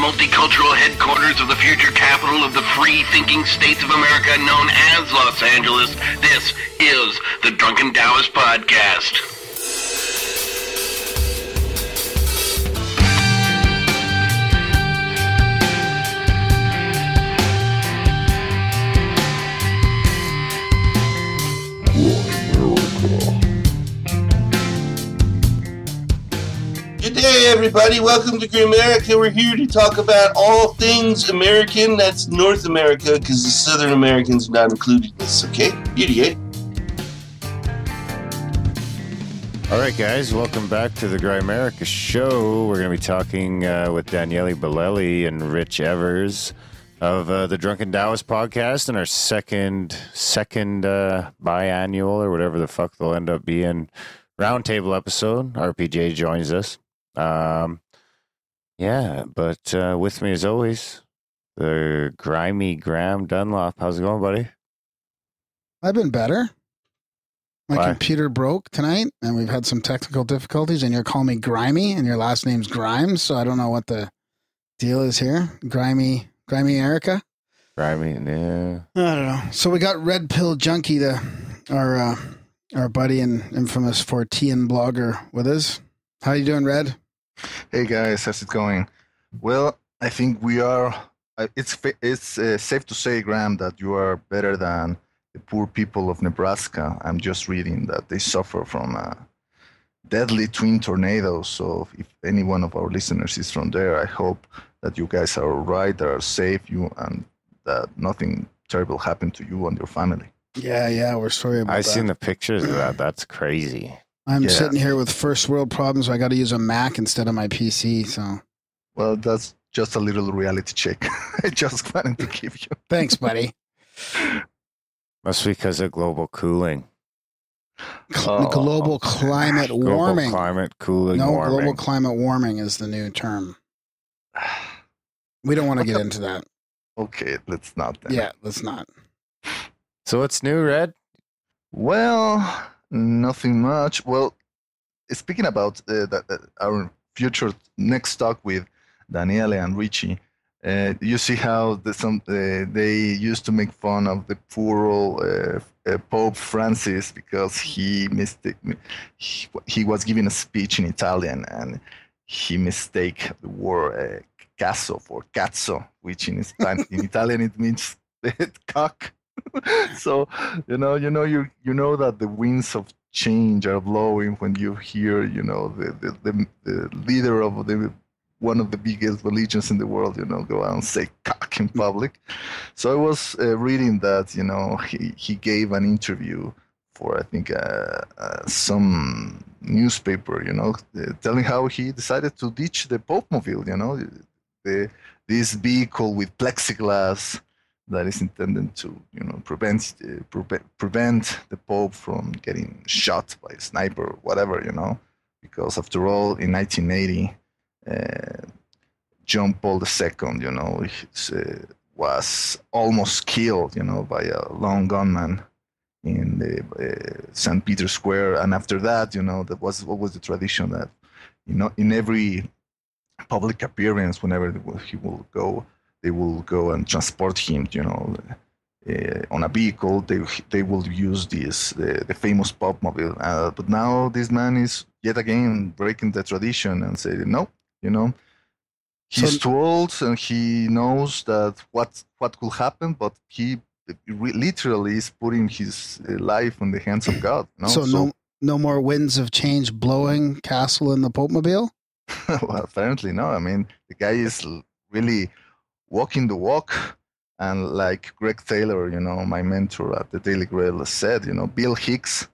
multicultural headquarters of the future capital of the free-thinking states of America known as Los Angeles, this is the Drunken Taoist Podcast. Hey everybody, welcome to Grimerica. We're here to talk about all things American. That's North America, because the Southern Americans are not included in this, okay? Beauty, eh? Alright guys, welcome back to the Grimerica Show. We're going to be talking with Daniele Bolelli and Rich Evirs of the Drunken Taoist Podcast and our second biannual, or whatever the fuck they'll end up being, roundtable episode. RPJ joins us. But with me as always, the grimy Graham Dunlop. How's it going, buddy? I've been better. My computer broke tonight and we've had some technical difficulties, and you're calling me grimy and your last name's Grimes, so I don't know what the deal is here. Grimy Erica? Grimy, yeah. I don't know. So we got Red Pill Junkie, our buddy and infamous Fortean blogger with us. How you doing, Red? Hey guys, how's it going? Well, I think we are. It's safe to say, Graham, that you are better than the poor people of Nebraska. I'm just reading that they suffer from deadly twin tornadoes. So, if any one of our listeners is from there, I hope that you guys are all right, that are safe, you, and that nothing terrible happened to you and your family. Yeah, we're sorry about that. I've seen the pictures of that. That's crazy. I'm sitting here with first world problems. So I got to use a Mac instead of my PC. So, well, that's just a little reality check. I just wanted to give you. Thanks, buddy. Must be because of global cooling. Global climate warming. Global climate warming is the new term. We don't want to get into that. Okay, let's not. Then. Yeah, let's not. So what's new, Red? Well, nothing much. Well, speaking about our future next talk with Daniele and Richie, you see how they used to make fun of the poor old Pope Francis because he was giving a speech in Italian and he mistake the word casso for cazzo, which in Spanish, in Italian it means cock. So, you know that the winds of change are blowing when you hear, the leader of one of the biggest religions in the world, go out and say cock in public. So I was reading that, he gave an interview for, I think, some newspaper, telling how he decided to ditch the Popemobile, this vehicle with plexiglass that is intended to, prevent the Pope from getting shot by a sniper or whatever, because after all, in 1980, John Paul II, was almost killed, by a lone gunman in the St. Peter's Square. And after that, that was what was the tradition that, in every public appearance, whenever he will go, they will go and transport him, on a vehicle. They will use this the famous Popemobile. But now this man is yet again breaking the tradition and saying no. He's too old and he knows that what could happen, but he literally is putting his life in the hands of God. No more winds of change blowing castle in the Popemobile. Well, apparently no. I mean, the guy is really walking the walk, and like Greg Taylor, my mentor at the Daily Grail said, Bill Hicks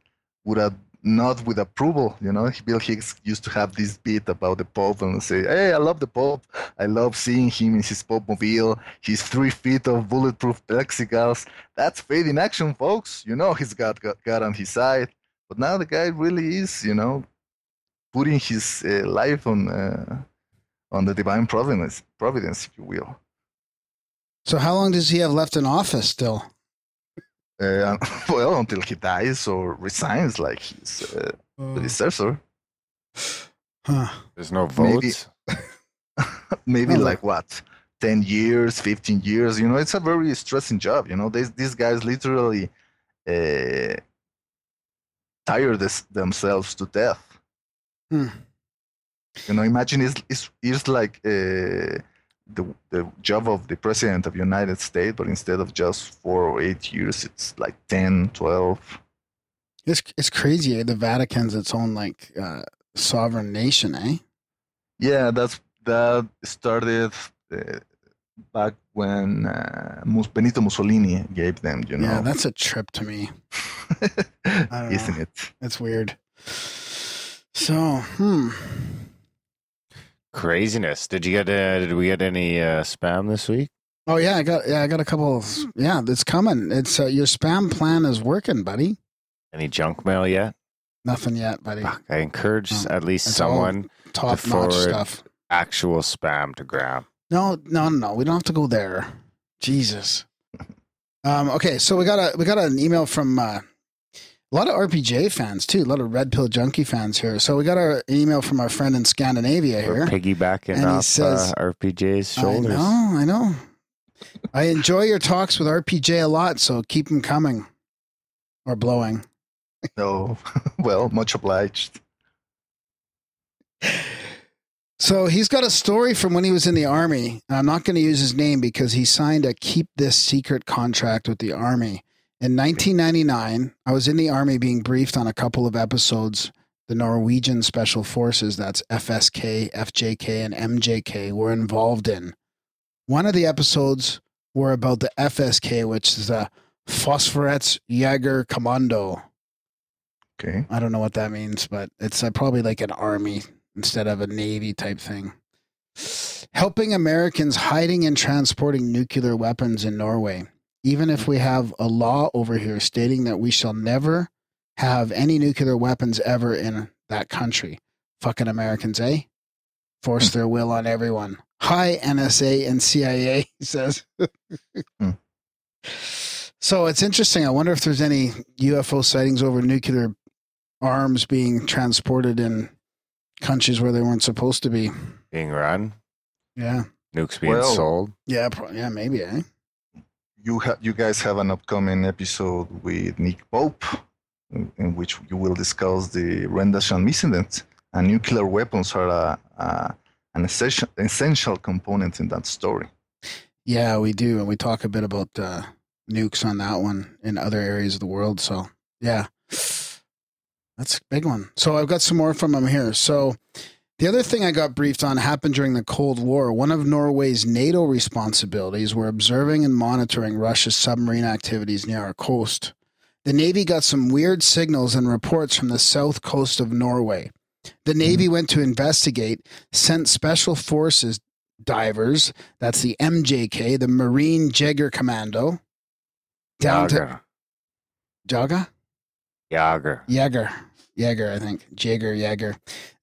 would have not with approval, Bill Hicks used to have this bit about the Pope and say, hey, I love the Pope. I love seeing him in his Popemobile, his 3 feet of bulletproof plexiglass. That's faith in action, folks. He's got God on his side. But now the guy really is, putting his life on the divine providence, if you will. So how long does he have left in office still? Well, until he dies or resigns like his predecessor. There's no votes? maybe like what, 10 years, 15 years, you know, it's a very stressing job. You know, these guys literally tire themselves to death. Hmm. You know, imagine it's like the job of the president of the United States, but instead of just 4 or 8 years, it's like 10, 12. It's crazy. Eh? The Vatican's its own like sovereign nation, eh? Yeah, that started back when Benito Mussolini gave them. You know, yeah, that's a trip to me, isn't it? It's weird. So, craziness. Did we get any spam this week? Oh yeah, I got a couple. Yeah, it's coming. It's your spam plan is working, buddy. Any junk mail yet? Nothing yet, buddy. I encourage at least someone to forward stuff. Actual spam to Graham. No. We don't have to go there. Jesus. Okay, so we got an email from a lot of RPJ fans too. A lot of Red Pill Junkie fans here. So we got an email from our friend in Scandinavia here. We're piggybacking off RPJ's shoulders. I know. I enjoy your talks with RPJ a lot, so keep them coming or blowing. No, well, much obliged. So he's got a story from when he was in the army. I'm not going to use his name because he signed a keep this secret contract with the army. In 1999, I was in the army being briefed on a couple of episodes. The Norwegian Special Forces, that's FSK, FJK, and MJK, were involved in. One of the episodes were about the FSK, which is the Fosforets Jäger Commando. Okay. I don't know what that means, but it's probably like an army instead of a navy type thing. Helping Americans hiding and transporting nuclear weapons in Norway. Even if we have a law over here stating that we shall never have any nuclear weapons ever in that country. Fucking Americans, eh? Force their will on everyone. Hi, NSA and CIA, he says. So it's interesting. I wonder if there's any UFO sightings over nuclear arms being transported in countries where they weren't supposed to be. Being run? Yeah. Nukes being sold? Yeah, maybe, eh? You guys have an upcoming episode with Nick Pope, in which you will discuss the Rendlesham incident. And nuclear weapons are an essential component in that story. Yeah, we do. And we talk a bit about nukes on that one in other areas of the world. So, yeah. That's a big one. So I've got some more from him here. So the other thing I got briefed on happened during the Cold War. One of Norway's NATO responsibilities were observing and monitoring Russia's submarine activities near our coast. The Navy got some weird signals and reports from the south coast of Norway. The Navy went to investigate, sent Special Forces divers, that's the MJK, the Marine Jäger Commando, down to... Jaga? Jäger, I think. Jäger.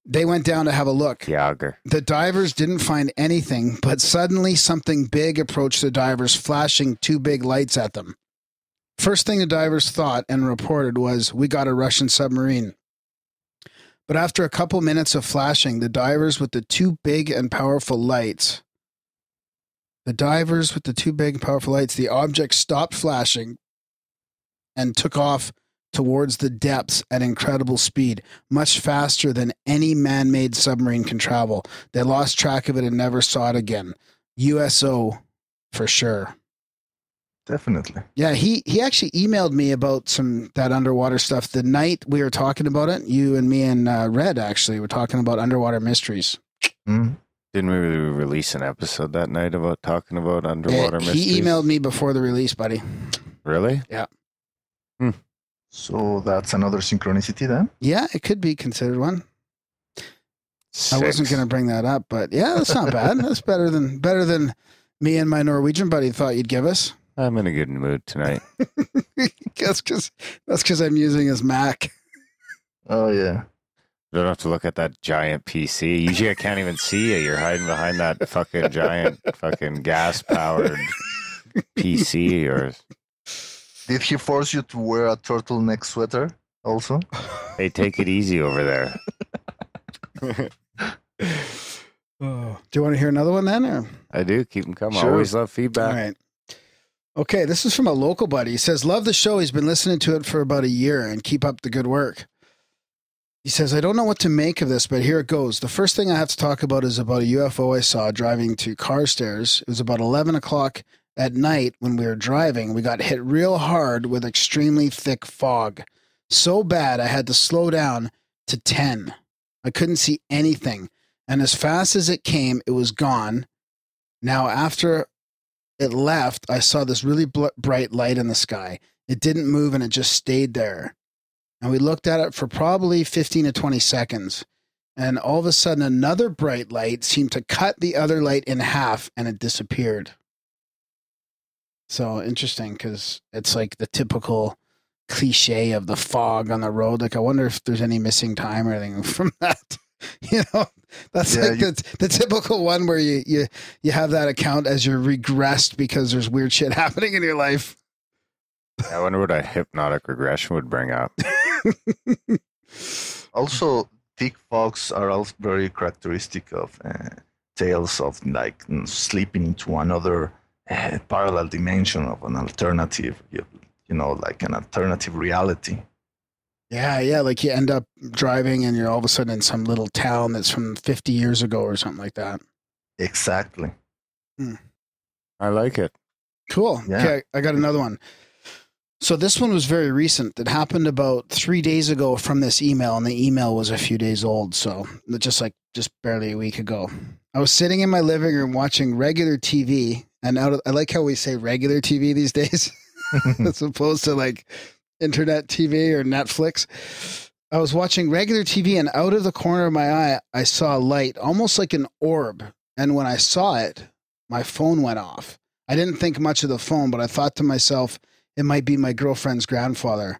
They went down to have a look. Jäger. The divers didn't find anything, but suddenly something big approached the divers, flashing two big lights at them. First thing the divers thought and reported was, we got a Russian submarine. But after a couple minutes of flashing, the divers with the two big and powerful lights, the object stopped flashing and took off towards the depths at incredible speed, much faster than any man-made submarine can travel. They lost track of it and never saw it again. USO for sure. Definitely. Yeah, he actually emailed me about that underwater stuff. The night we were talking about it, you and me and Red actually were talking about underwater mysteries. Mm-hmm. Didn't we release an episode that night about talking about underwater mysteries? He emailed me before the release, buddy. Really? Yeah. Hmm. So that's another synchronicity then? Yeah, it could be considered one. Six. I wasn't going to bring that up, but yeah, that's not bad. That's better than me and my Norwegian buddy thought you'd give us. I'm in a good mood tonight. That's because I'm using his Mac. Oh, yeah. You don't have to look at that giant PC. Usually I can't even see you. You're hiding behind that fucking giant fucking gas-powered PC of yours. Did he force you to wear a turtleneck sweater also? Hey, take it easy over there. Oh. Do you want to hear another one then? Or? I do. Keep them coming. Sure. I always love feedback. All right. Okay, this is from a local buddy. He says, love the show. He's been listening to it for about a year and keep up the good work. He says, I don't know what to make of this, but here it goes. The first thing I have to talk about is about a UFO I saw driving to Carstairs. It was about 11 o'clock at night when we were driving. We got hit real hard with extremely thick fog. So bad, I had to slow down to 10. I couldn't see anything. And as fast as it came, it was gone. Now, after it left, I saw this really bright light in the sky. It didn't move and it just stayed there. And we looked at it for probably 15 to 20 seconds. And all of a sudden, another bright light seemed to cut the other light in half and it disappeared. So interesting, because it's like the typical cliche of the fog on the road. Like, I wonder if there's any missing time or anything from that. You know, that's the typical one where you have that account as you're regressed because there's weird shit happening in your life. I wonder what a hypnotic regression would bring up. Also, thick fogs are also very characteristic of tales of like sleeping into another parallel dimension of an alternative, like an alternative reality. Yeah. Like you end up driving and you're all of a sudden in some little town that's from 50 years ago or something like that. Exactly. Hmm. I like it. Cool. Yeah. Okay, I got another one. So this one was very recent. It happened about 3 days ago from this email, and the email was a few days old. So just barely a week ago. I was sitting in my living room watching regular TV, and I like how we say regular TV these days as opposed to like internet TV or Netflix. I was watching regular TV, and out of the corner of my eye, I saw a light, almost like an orb. And when I saw it, my phone went off. I didn't think much of the phone, but I thought to myself, it might be my girlfriend's grandfather.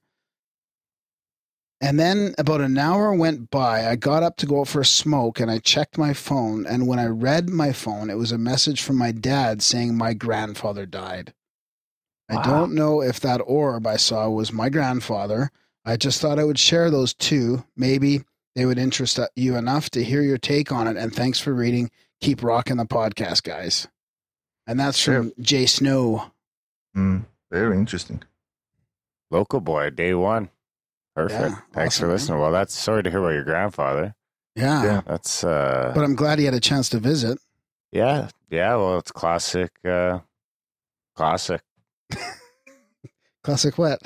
And then about an hour went by. I got up to go out for a smoke and I checked my phone. And when I read my phone, it was a message from my dad saying my grandfather died. Wow. I don't know if that orb I saw was my grandfather. I just thought I would share those two. Maybe they would interest you enough to hear your take on it. And thanks for reading. Keep rocking the podcast, guys. And that's from Jay Snow. Mm. Very interesting. Local boy, day one. Perfect. Yeah, thanks for listening. Man. Well, that's sorry to hear about your grandfather. Yeah. That's but I'm glad he had a chance to visit. Yeah. Yeah. Well, it's classic. Classic what?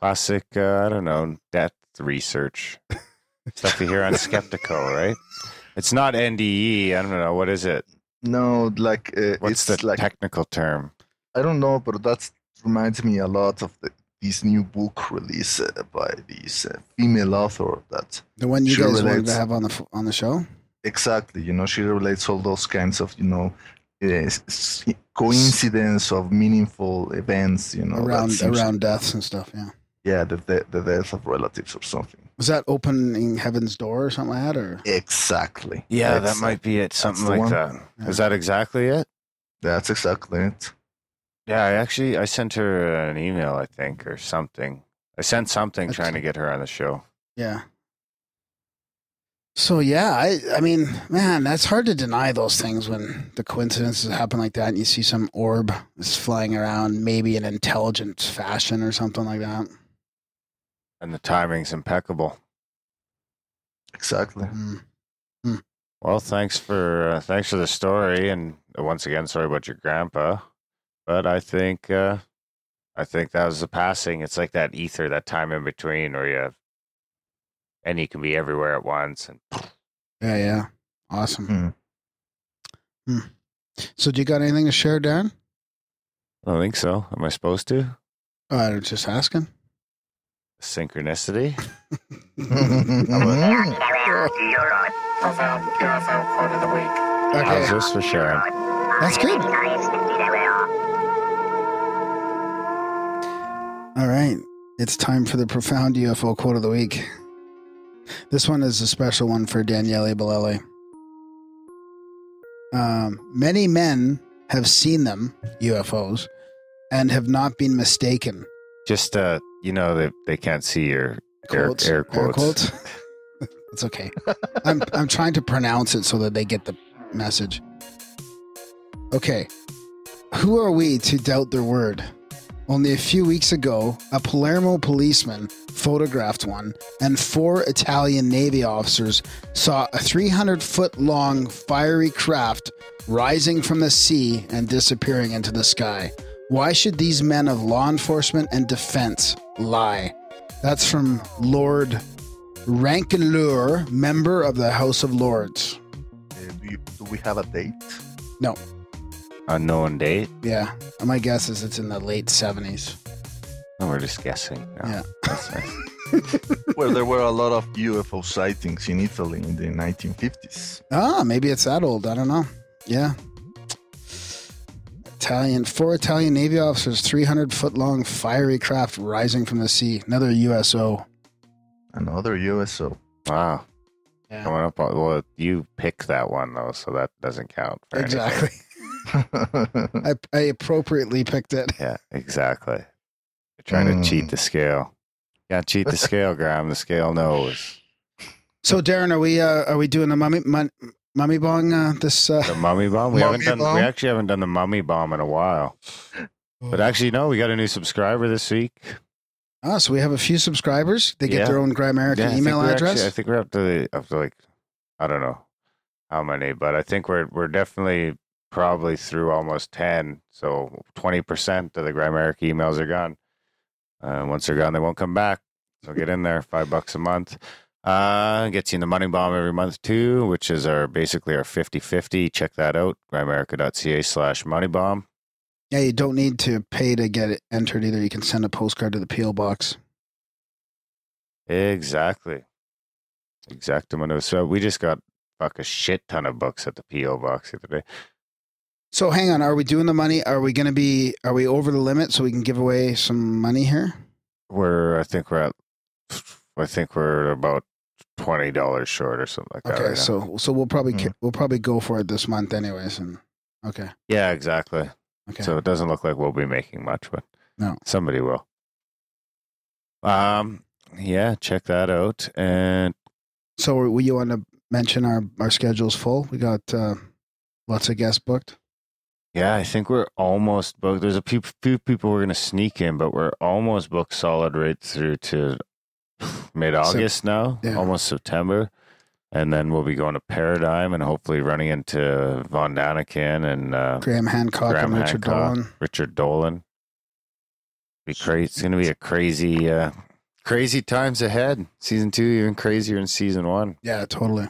Classic, I don't know, death research. Stuff you hear on Skeptico, right? It's not NDE. I don't know. What is it? No, like what's the technical term? I don't know, but that's reminds me a lot of this new book release by this female author that the one you guys wanted to have on the show. Exactly, she relates all those kinds of coincidence of meaningful events around deaths and stuff. Yeah, the death of relatives or something. Was that Opening Heaven's Door or something like that? Or exactly, yeah, that might be it. Something like that. Yeah. Is that exactly it? That's exactly it. Yeah, I sent her an email, I think, or something. I sent something trying to get her on the show. Yeah. So, yeah, I mean, man, that's hard to deny those things when the coincidences happen like that and you see some orb is flying around, maybe in intelligent fashion or something like that. And the timing's impeccable. Exactly. Mm-hmm. Well, thanks for the story. And once again, sorry about your grandpa. But I think that was the passing. It's like that ether, that time in between where you can be everywhere at once. And yeah. Awesome. Mm. Mm. So do you got anything to share, Dan? I don't think so. Am I supposed to? I'm just asking. Synchronicity? Okay. How's this for sharing? That's good. All right, it's time for the profound UFO quote of the week. This one is a special one for Daniele Bolelli. Many men have seen them, UFOs, and have not been mistaken. Just, they can't see your quotes, air quotes. It's okay. I'm trying to pronounce it so that they get the message. Okay, who are we to doubt their word? Only a few weeks ago, a Palermo policeman photographed one, and 4 Italian Navy officers saw a 300-foot-long fiery craft rising from the sea and disappearing into the sky. Why should these men of law enforcement and defense lie? That's from Lord Rankenlure, member of the House of Lords. Do we have a date? No. Unknown date? Yeah. My guess is it's in the late 70s. No, we're just guessing. No. Yeah. That's nice. Well, there were a lot of UFO sightings in Italy in the 1950s. Ah, maybe it's that old. I don't know. Yeah. 4 Italian Navy officers, 300-foot-long fiery craft rising from the sea. Another USO. Another USO. Wow. Yeah. Coming up on, well, you picked that one, though, so that doesn't count for exactly. Anything. I appropriately picked it. Yeah, exactly. You're trying to cheat the scale. You gotta cheat the scale, Graham. The scale knows. So, Darren, are we doing the mummy bong? The mummy bomb. We actually haven't done the mummy bomb in a while. But actually, no, we got a new subscriber this week. Oh, so we have a few subscribers. They get their own Grimerica email address. Actually, I think we're up to like, I don't know how many, but I think we're definitely. Probably through almost 10, so 20% of the Grimerica emails are gone. Once they're gone, they won't come back. So get in there, $5 a month. Gets you in the money bomb every month too, which is basically our 50/50. Check that out, grimerica.ca/moneybomb. Yeah, you don't need to pay to get it entered either. You can send a postcard to the P.O. box. Exactly. Exactamundo. So we just got a shit ton of books at the P.O. box the other day. So hang on, are we doing the money? Are we over the limit so we can give away some money here? I think we're about $20 short or something like that. Okay, right so we'll probably go for it this month anyways. And okay. Yeah, exactly. Okay. So it doesn't look like we'll be making much, but no. Somebody will. Yeah, check that out. And so will you want to mention our schedule's full? We got lots of guests booked. Yeah, I think we're almost booked. There's a few people we're going to sneak in, but we're almost booked solid right through to mid-August now, almost September. And then we'll be going to Paradigm and hopefully running into Von Daniken and Graham Hancock and Richard Dolan. It's going to be a crazy times ahead. Season 2, even crazier than Season 1. Yeah, totally.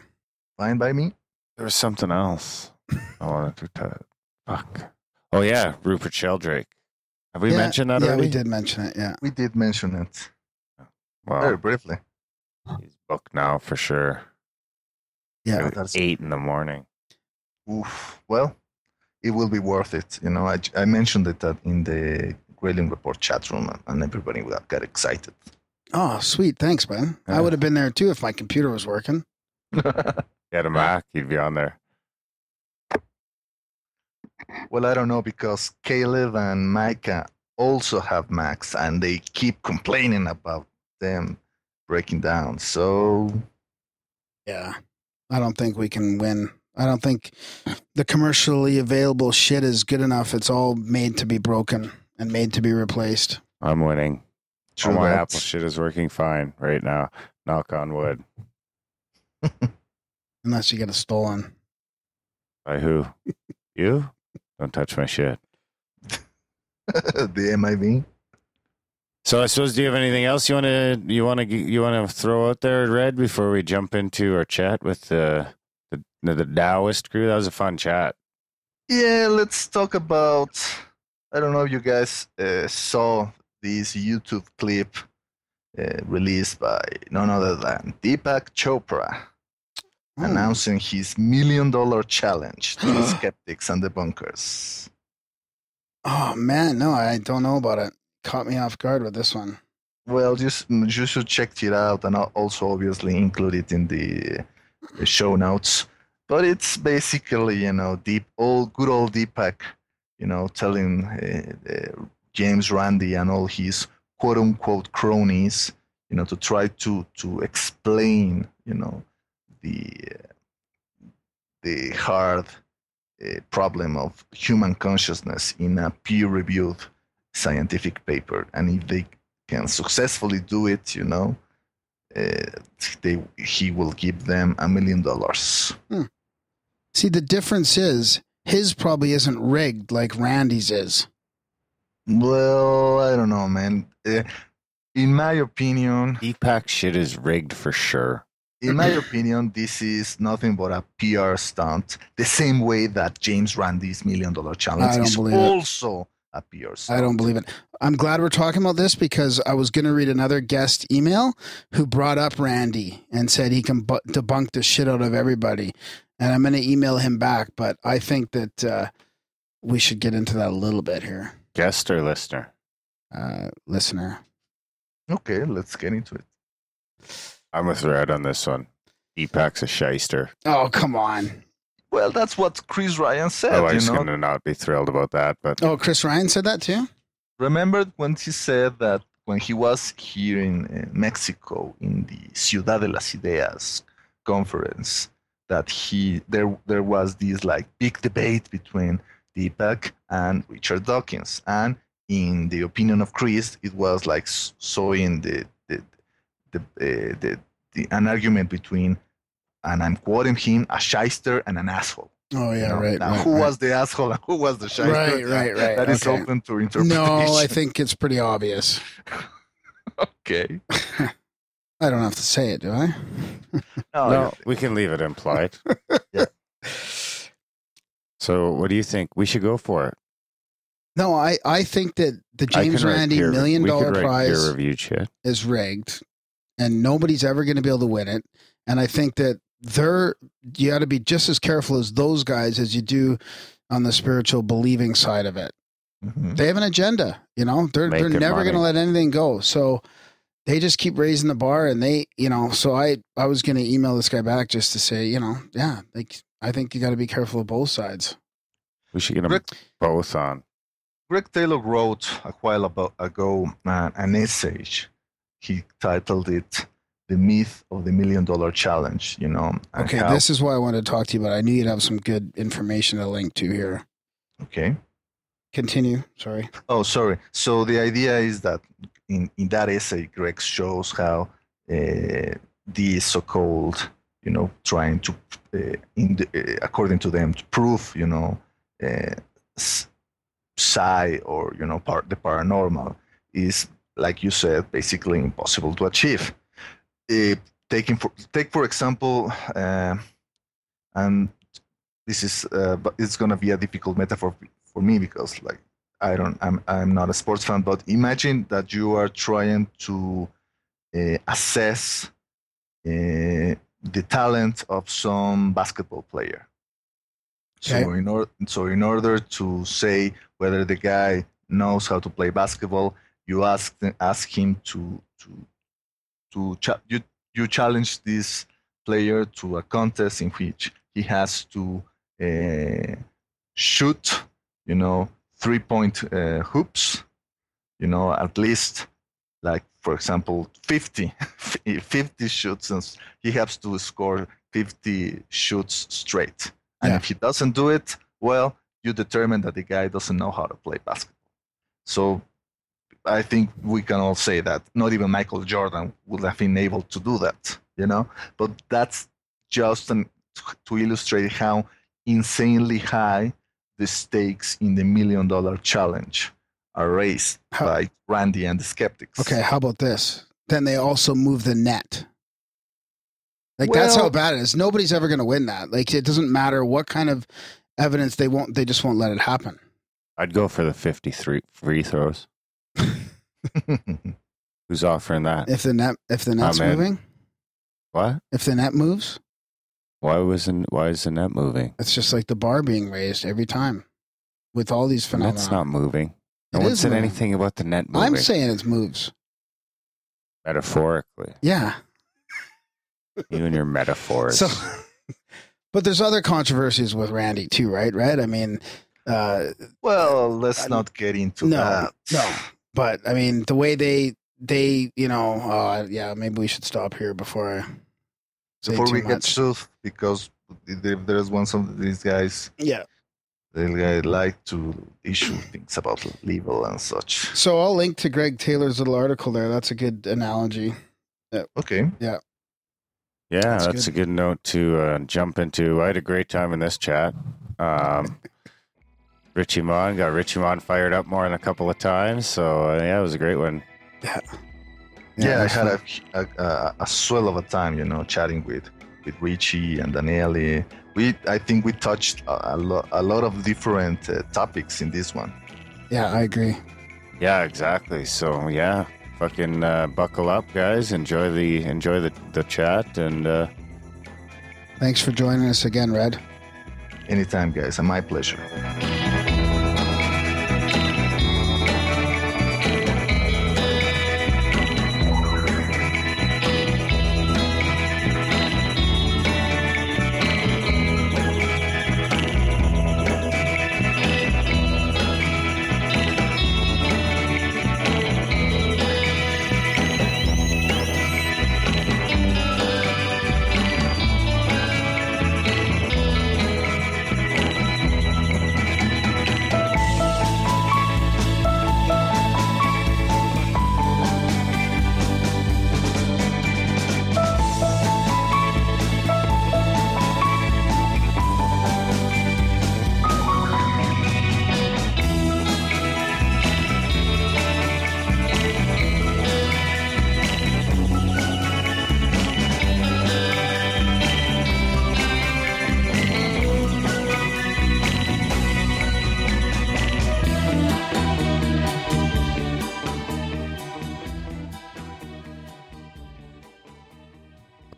Fine by me. There was something else I wanted to tell you. Fuck. Oh, yeah. Rupert Sheldrake. Have we mentioned that already? Yeah, we did mention it. Yeah. We did mention it. Well, very briefly. He's booked now for sure. Yeah. That's 8 in the morning. Oof. Well, it will be worth it. You know, I mentioned it in the Grayling Report chat room and everybody got excited. Oh, sweet. Thanks, man. Yeah. I would have been there too if my computer was working. Get a Mac. You'd be on there. Well, I don't know, because Caleb and Micah also have Macs, and they keep complaining about them breaking down. So, yeah, I don't think we can win. I don't think the commercially available shit is good enough. It's all made to be broken and made to be replaced. I'm winning. All my Apple shit is working fine right now. Knock on wood. Unless you get it stolen. By who? You? Don't touch my shit. The MIB. So I suppose, do you have anything else you want to throw out there, Red, before we jump into our chat with the Taoist crew? That was a fun chat. Yeah, let's talk about. I don't know if you guys saw this YouTube clip released by none other than Deepak Chopra. Announcing his $1 million challenge to the skeptics and the bunkers. Oh man, no, I don't know about it. Caught me off guard with this one. Well, you should check it out, and I'll also obviously include it in the show notes. But it's basically, you know, good old Deepak, you know, telling James Randi and all his quote unquote cronies, you know, to try to explain, you know. The the hard problem of human consciousness in a peer-reviewed scientific paper. And if they can successfully do it, you know, he will give them $1 million. See, the difference is his probably isn't rigged like Randy's is. Well, I don't know, man. In my opinion, Deepak shit is rigged for sure. In my opinion, this is nothing but a PR stunt. The same way that James Randi's $1 million challenge is also a PR stunt. I don't believe it. I'm glad we're talking about this because I was going to read another guest email who brought up Randy and said he can debunk the shit out of everybody. And I'm going to email him back, but I think that we should get into that a little bit here. Guest or listener? Listener. Okay, let's get into it. I'm with Red on this one. Deepak's a shyster. Oh, come on. Well, that's what Chris Ryan said. Oh, I was going to not be thrilled about that. But oh, Chris Ryan said that too? Remember when he said that when he was here in Mexico in the Ciudad de las Ideas conference, that there was this like big debate between Deepak and Richard Dawkins. And in the opinion of Chris, it was like sowing an argument between, and I'm quoting him, a shyster and an asshole. Oh, yeah, you know? Right. Now, right, who was the asshole and who was the shyster? Right. That is open to interpretation. No, I think it's pretty obvious. Okay. I don't have to say it, do I? No, we can leave it implied. Yeah. So what do you think? We should go for it. No, I think that the James Randi $1 million prize is rigged and nobody's ever going to be able to win it. And I think that you got to be just as careful as those guys as you do on the spiritual believing side of it. Mm-hmm. They have an agenda, you know, they're never going to let anything go. So they just keep raising the bar and they, you know, so I was going to email this guy back just to say, you know, yeah, like I think you got to be careful of both sides. We should get them both on. Greg Taylor wrote a while ago an essay. He titled it "The Myth of the $1 Million Challenge." You know. Okay, this is why I wanted to talk to you about. I knew you'd have some good information to link to here. Okay. Continue. Sorry. Oh, sorry. So the idea is that in that essay, Greg shows how the so-called, you know, trying to, according to them, to prove, you know. Psi or, you know, the paranormal is, like you said, basically impossible to achieve. Take for example, and this is it's gonna be a difficult metaphor for me because like I'm not a sports fan, but imagine that you are trying to assess the talent of some basketball player. Okay. So in order to say whether the guy knows how to play basketball, you ask him to challenge this player to a contest in which he has to shoot, you know, 3-point hoops, you know, at least like for example 50 shoots, and he has to score 50 shoots straight. And yeah. If he doesn't do it, well, you determine that the guy doesn't know how to play basketball. So I think we can all say that not even Michael Jordan would have been able to do that, you know? But that's just to illustrate how insanely high the stakes in the $1 Million Challenge are raised by Randy and the skeptics. Okay, how about this? Then they also move the net. Like, well, that's how bad it is. Nobody's ever going to win that. Like, it doesn't matter what kind of evidence they just won't let it happen. I'd go for the 53 free throws. Who's offering that? If the net's moving? What? If the net moves? Why is the net moving? It's just like the bar being raised every time with all these phenomena. That's not moving. No one said anything about the net moving. I'm saying it moves. Metaphorically. Yeah. You and your metaphors. So, but there's other controversies with Randy too, right? Right? I mean, well, let's not get into that. No, but I mean, the way they, you know, yeah, maybe we should stop here before we get sued because There's one of these guys. Yeah. They like to issue things about level and such. So I'll link to Greg Taylor's little article there. That's a good analogy. Yeah. Okay. Yeah. Yeah, that's a good note to jump into. I had a great time in this chat. Richie Mon fired up more than a couple of times. So, yeah, it was a great one. Yeah. Yeah, I had a swell of a time, you know, chatting with Richie and Daniele. I think we touched a lot of different topics in this one. Yeah, I agree. Yeah, exactly. So yeah, fucking buckle up, guys. Enjoy the chat and thanks for joining us again, Red. Anytime, guys. My pleasure.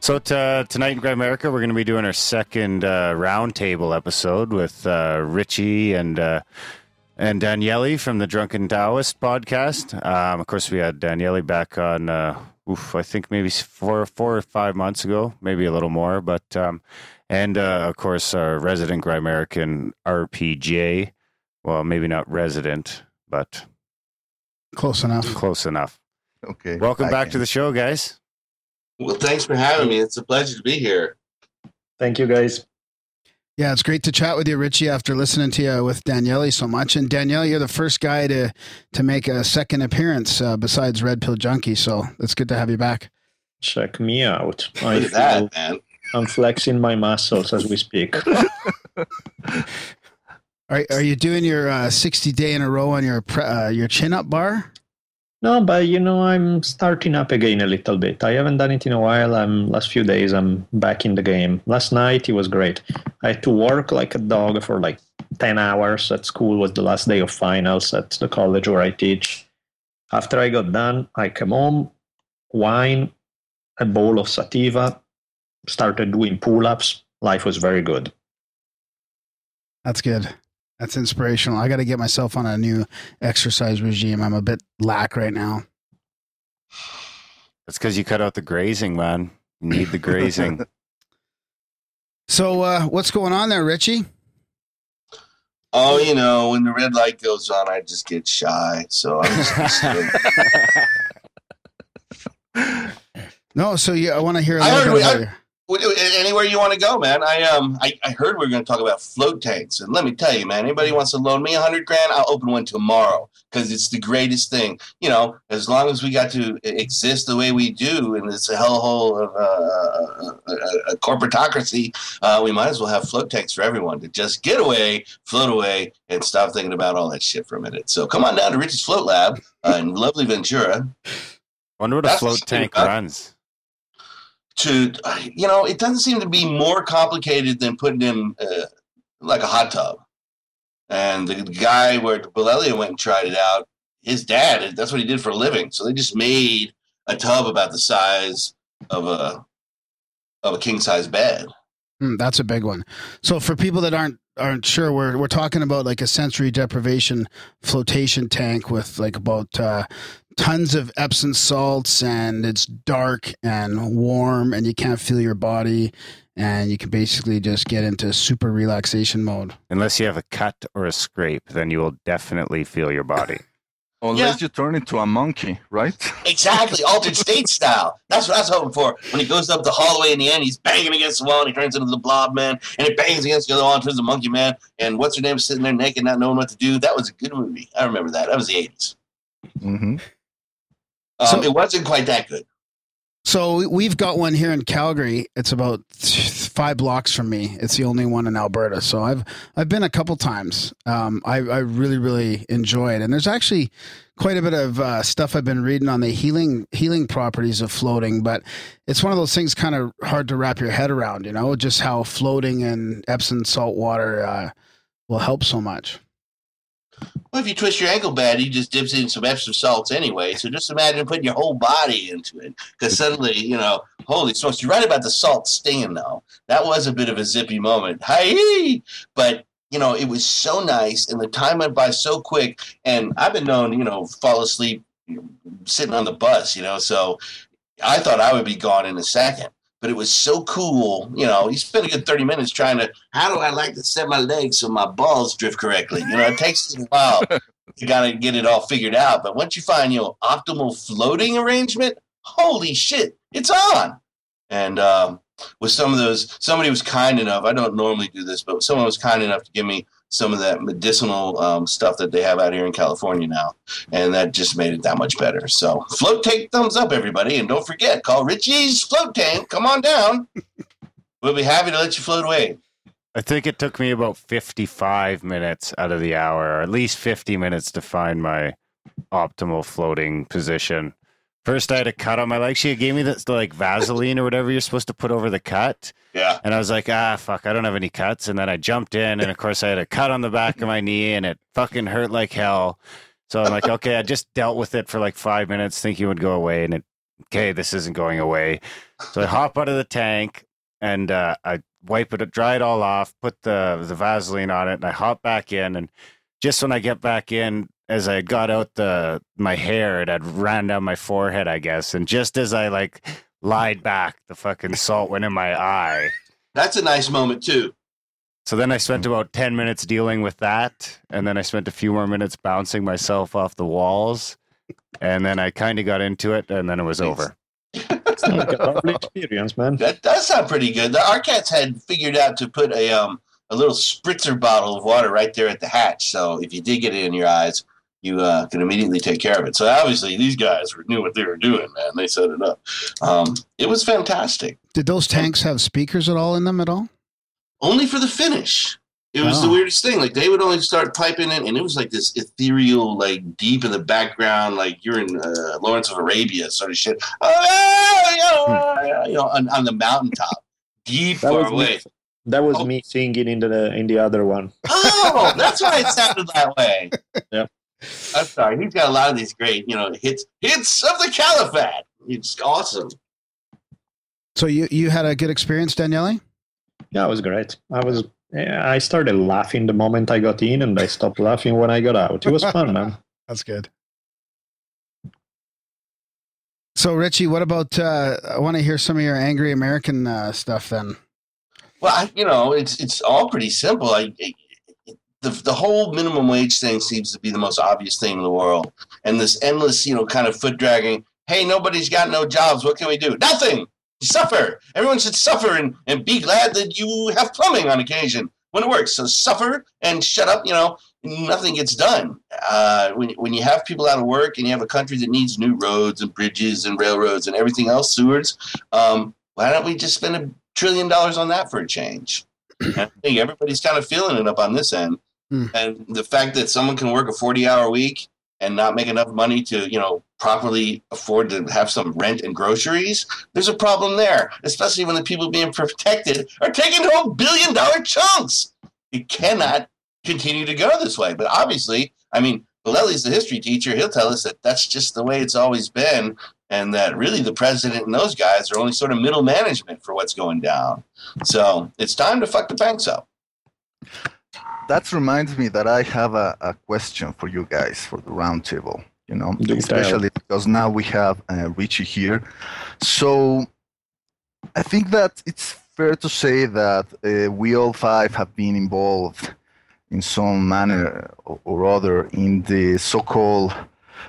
So tonight in Grimerica, we're going to be doing our second roundtable episode with Richie and Daniele from the Drunken Taoist podcast. Of course, we had Daniele back on, I think maybe four or five months ago, maybe a little more. But of course, our resident Grimerican RPJ. Well, maybe not resident, but close enough. Okay. Welcome back to the show, guys. Well, thanks for having me. It's a pleasure to be here. Thank you, guys. Yeah, it's great to chat with you, Richie, after listening to you with Daniele so much. And Daniele, you're the first guy to make a second appearance besides Red Pill Junkie, so it's good to have you back. Check me out. Look at that, man. I'm flexing my muscles as we speak. Are you doing your 60-day in a row on your chin-up bar? No, but you know, I'm starting up again a little bit. I haven't done it in a while. Last few days, I'm back in the game. Last night, it was great. I had to work like a dog for like 10 hours at school. It was the last day of finals at the college where I teach. After I got done, I came home, wine, a bowl of sativa, started doing pull-ups. Life was very good. That's good. That's inspirational. I got to get myself on a new exercise regime. I'm a bit lack right now. That's because you cut out the grazing, man. You need the grazing. So what's going on there, Richie? Oh, you know, when the red light goes on, I just get shy. So I'm just No, so yeah, I want to hear a little bit later. Anywhere you want to go, man. I heard we were going to talk about float tanks, and let me tell you, man. Anybody wants to loan me $100,000? I'll open one tomorrow because it's the greatest thing. You know, as long as we got to exist the way we do in this hellhole of a corporatocracy, we might as well have float tanks for everyone to just get away, float away, and stop thinking about all that shit for a minute. So come on down to Rich's Float Lab in lovely Ventura. Wonder what a float tank runs. You know, it doesn't seem to be more complicated than putting in like a hot tub. And the guy where Bolelli went and tried it out, his dad, that's what he did for a living. So they just made a tub about the size of a king size bed. That's a big one. So for people that aren't sure, we're talking about like a sensory deprivation flotation tank with like about tons of Epsom salts, and it's dark and warm and you can't feel your body, and you can basically just get into super relaxation mode. Unless you have a cut or a scrape, then you will definitely feel your body. Unless you turn into a monkey, right? Exactly, altered state style. That's what I was hoping for. When he goes up the hallway in the end, he's banging against the wall, and he turns into the blob man, and he bangs against the other wall and turns into the monkey man, and what's-her-name sitting there naked, not knowing what to do. That was a good movie. I remember that. That was the 80s. Mm-hmm. It wasn't quite that good. So we've got one here in Calgary. It's about 5 blocks from me. It's the only one in Alberta. So I've been a couple times. I really, really enjoy it. And there's actually quite a bit of stuff I've been reading on the healing properties of floating. But it's one of those things kind of hard to wrap your head around, you know, just how floating in Epsom salt water will help so much. Well, if you twist your ankle bad, you just dips in some Epsom salts anyway. So just imagine putting your whole body into it. Because suddenly, you know, holy smokes, you're right about the salt stinging, though. That was a bit of a zippy moment. Hi! But, you know, it was so nice, and the time went by so quick. And I've been known, you know, fall asleep sitting on the bus, you know. So I thought I would be gone in a second. But it was so cool, you know, you spent a good 30 minutes trying to, how do I like to set my legs so my balls drift correctly? You know, it takes a while. You got to get it all figured out. But once you find your optimal floating arrangement, holy shit, it's on. And with some of those, somebody was kind enough, I don't normally do this, but someone was kind enough to give me some of that medicinal stuff that they have out here in California now. And that just made it that much better. So float tank thumbs up, everybody. And don't forget, call Richie's Float Tank. Come on down. We'll be happy to let you float away. I think it took me about 55 minutes out of the hour, or at least 50 minutes to find my optimal floating position. First, I had a cut on my leg. She gave me this like Vaseline or whatever you're supposed to put over the cut. Yeah. And I was like, fuck, I don't have any cuts. And then I jumped in, and of course, I had a cut on the back of my knee, and it fucking hurt like hell. So I'm like, okay, I just dealt with it for like 5 minutes, thinking it would go away, and okay, this isn't going away. So I hop out of the tank, and I wipe it, dry it all off, put the Vaseline on it, and I hop back in. And just when I get back in, as I got out my hair, it had ran down my forehead, I guess. And just as I like lied back, the fucking salt went in my eye. That's a nice moment too. So then I spent about 10 minutes dealing with that. And then I spent a few more minutes bouncing myself off the walls. And then I kind of got into it, and then it was over. It's like a lovely experience, man. That does sound pretty good. Our cats had figured out to put a little spritzer bottle of water right there at the hatch. So if you did get it in your eyes, you can immediately take care of it. So obviously these guys knew what they were doing, man. They set it up. It was fantastic. Did those tanks have speakers at all in them at all? Only for the finish. It was the weirdest thing. Like they would only start piping in, and it was like this ethereal, like deep in the background, like you're in Lawrence of Arabia sort of shit. You know, on the mountaintop, deep far away. That was me singing in the other one. Oh, that's why it sounded that way. Yeah. I'm sorry. He's got a lot of these great, you know, hits of the Caliphate. It's awesome. So you had a good experience, Daniele? Yeah, it was great. I started laughing the moment I got in, and I stopped laughing when I got out. It was fun, man. That's good. So Richie, what about, I want to hear some of your angry American stuff then. Well, you know, it's all pretty simple. The whole minimum wage thing seems to be the most obvious thing in the world. And this endless, you know, kind of foot dragging, hey, nobody's got no jobs. What can we do? Nothing. You suffer. Everyone should suffer and be glad that you have plumbing on occasion when it works. So suffer and shut up, you know, nothing gets done. When you have people out of work and you have a country that needs new roads and bridges and railroads and everything else, sewers, why don't we just spend $1 trillion on that for a change? I think everybody's kind of feeling it up on this end. And the fact that someone can work a 40-hour week and not make enough money to, you know, properly afford to have some rent and groceries, there's a problem there, especially when the people being protected are taking home $1 billion chunks. It cannot continue to go this way. But obviously, I mean, Bolelli's the history teacher. He'll tell us that that's just the way it's always been, and that really the president and those guys are only sort of middle management for what's going down. So it's time to fuck the banks up. That reminds me that I have a question for you guys for the roundtable, you know, especially because now we have Richie here. So I think that it's fair to say that we all five have been involved in some manner or other in the so-called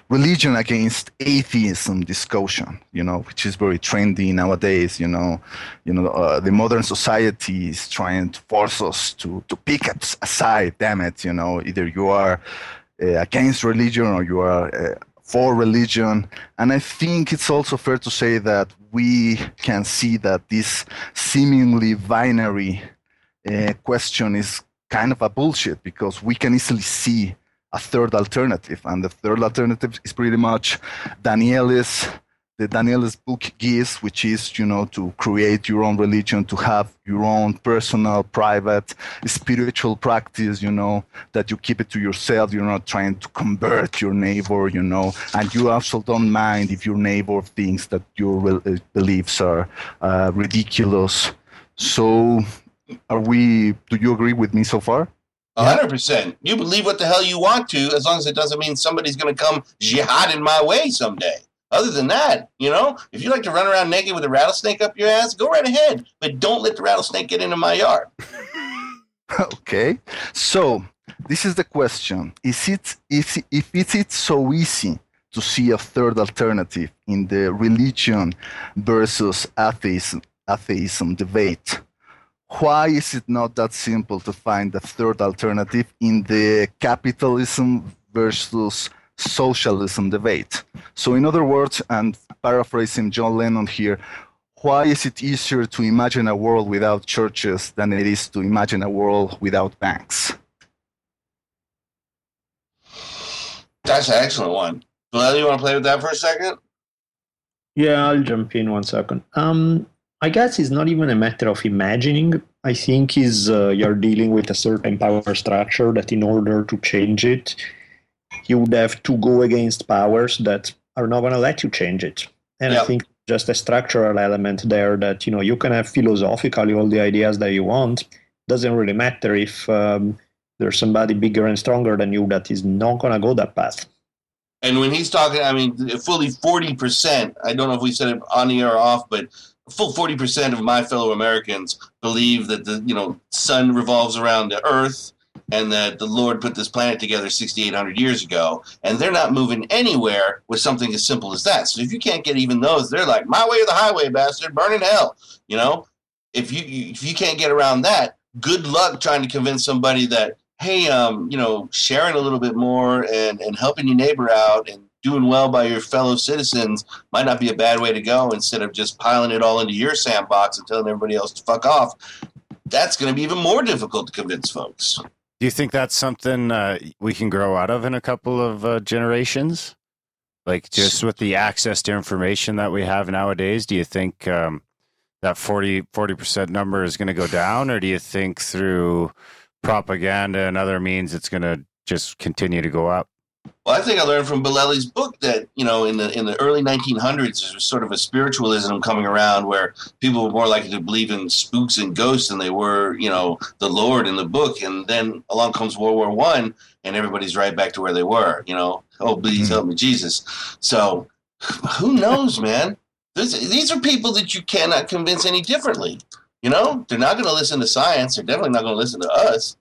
religion against atheism discussion, you know, which is very trendy nowadays. The modern society is trying to force us to pick a side. Damn it, you know, either you are against religion or you are for religion. And I think it's also fair to say that we can see that this seemingly binary question is kind of a bullshit, because we can easily see a third alternative, and the third alternative is pretty much the Daniele's book gives, which is, you know, to create your own religion, to have your own personal, private, spiritual practice, you know, that you keep it to yourself. You're not trying to convert your neighbor, you know, and you also don't mind if your neighbor thinks that your beliefs are ridiculous. So do you agree with me so far? 100%. You believe what the hell you want to, as long as it doesn't mean somebody's going to come jihad in my way someday. Other than that, you know, if you like to run around naked with a rattlesnake up your ass, go right ahead. But don't let the rattlesnake get into my yard. Okay. So this is the question. Is it so easy to see a third alternative in the religion versus atheism debate? Why is it not that simple to find the third alternative in the capitalism versus socialism debate? So in other words, and paraphrasing John Lennon here, why is it easier to imagine a world without churches than it is to imagine a world without banks? That's an excellent one. Bill, you want to play with that for a second? Yeah, I'll jump in 1 second. I guess it's not even a matter of imagining. I think you're dealing with a certain power structure that in order to change it, you would have to go against powers that are not going to let you change it. And yep. I think just a structural element there that, you know, you can have philosophically all the ideas that you want. Doesn't really matter if there's somebody bigger and stronger than you that is not going to go that path. And when he's talking, I mean, fully 40%, I don't know if we said it on the air or off, but a full 40% of my fellow Americans believe that the, you know, sun revolves around the earth and that the Lord put this planet together 6,800 years ago, and they're not moving anywhere with something as simple as that. So if you can't get even those, they're like, my way or the highway, bastard, burn in hell. You know, if you can't get around that, good luck trying to convince somebody that, hey, you know, sharing a little bit more and helping your neighbor out and doing well by your fellow citizens might not be a bad way to go, instead of just piling it all into your sandbox and telling everybody else to fuck off. That's going to be even more difficult to convince folks. Do you think that's something we can grow out of in a couple of generations? Like just with the access to information that we have nowadays, do you think that 40% number is going to go down, or do you think through propaganda and other means it's going to just continue to go up? Well, I think I learned from Bolelli's book that, you know, in the early 1900s, there was sort of a spiritualism coming around where people were more likely to believe in spooks and ghosts than they were, you know, the Lord in the book. And then along comes World War I, and everybody's right back to where they were, you know. Oh, please help me, Jesus. So who knows, man? These are people that you cannot convince any differently. You know, they're not going to listen to science. They're definitely not going to listen to us.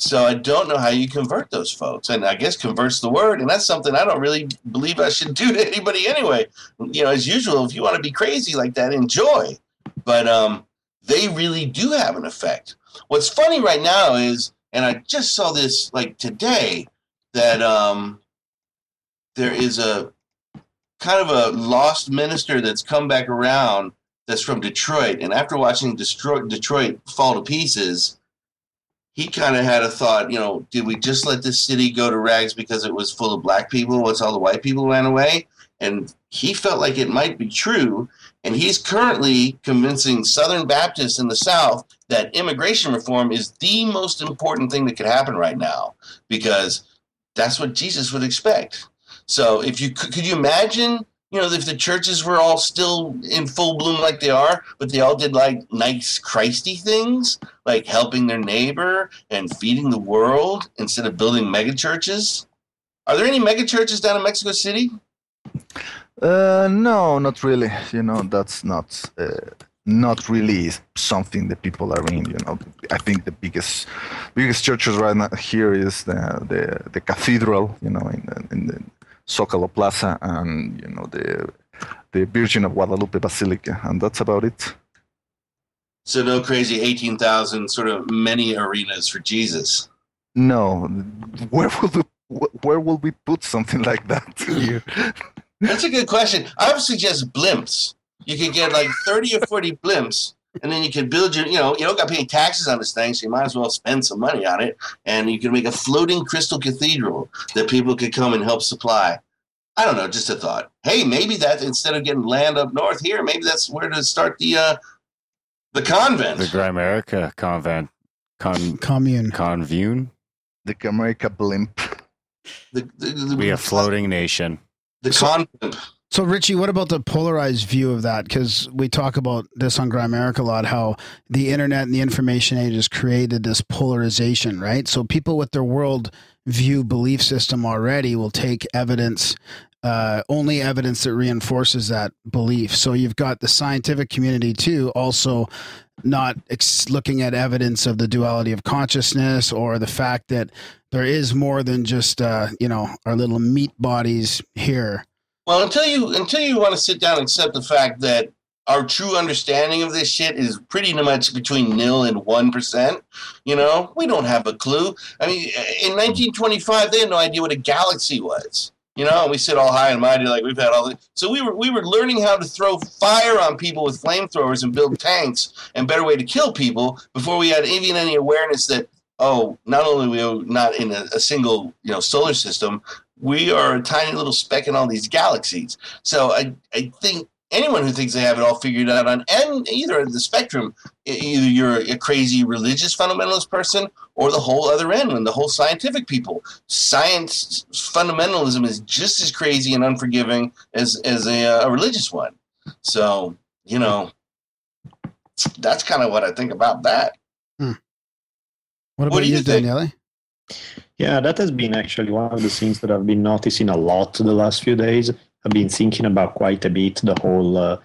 So I don't know how you convert those folks. And I guess convert's the word. And that's something I don't really believe I should do to anybody anyway. You know, as usual, if you want to be crazy like that, enjoy. But they really do have an effect. What's funny right now is, and I just saw this like today, that there is a kind of a lost minister that's come back around that's from Detroit. And after watching Detroit fall to pieces, he kind of had a thought, you know, did we just let this city go to rags because it was full of black people once all the white people ran away? And he felt like it might be true. And he's currently convincing Southern Baptists in the South that immigration reform is the most important thing that could happen right now, because that's what Jesus would expect. So if you could you imagine, you know, if the churches were all still in full bloom like they are, but they all did like nice Christy things, like helping their neighbor and feeding the world instead of building mega churches. Are there any mega churches down in Mexico City? No, not really. You know, that's not really something that people are in. You know, I think the biggest churches right now here is the cathedral. You know, in the Zocalo Plaza and, you know, the Virgin of Guadalupe Basilica, and that's about it. So no crazy 18,000 sort of many arenas for Jesus. No, where will we put something like that here? That's a good question. I would suggest blimps. You could get like 30 or 40 blimps, and then you could build your, you know, you don't got to pay taxes on this thing, so you might as well spend some money on it. And you can make a floating crystal cathedral that people could come and help supply. I don't know, just a thought. Hey, maybe that instead of getting land up north here, maybe that's where to start the convent. The Grimerica convent. Commune. Convune. The Grimerica blimp. We a floating nation. The convent. So, Richie, what about the polarized view of that? Because we talk about this on Grimerica a lot, how the internet and the information age has created this polarization, right? So people with their world view belief system already will take evidence, only evidence that reinforces that belief. So you've got the scientific community, too, also not looking at evidence of the duality of consciousness or the fact that there is more than just, you know, our little meat bodies here. Well, until you want to sit down and accept the fact that our true understanding of this shit is pretty much between 0% and 1%, you know, we don't have a clue. I mean, in 1925, they had no idea what a galaxy was, you know, and we sit all high and mighty like we've had all this. So we were learning how to throw fire on people with flamethrowers and build tanks and better way to kill people before we had even any awareness that, oh, not only are we not in a single, you know, solar system, we are a tiny little speck in all these galaxies. So I think anyone who thinks they have it all figured out on and either of the spectrum, either you're a crazy religious fundamentalist person or the whole other end, and the whole scientific people. Science fundamentalism is just as crazy and unforgiving as a religious one. So, you know, that's kind of what I think about that. Hmm. What about you, Daniele? Yeah, that has been actually one of the things that I've been noticing a lot the last few days. I've been thinking about quite a bit the whole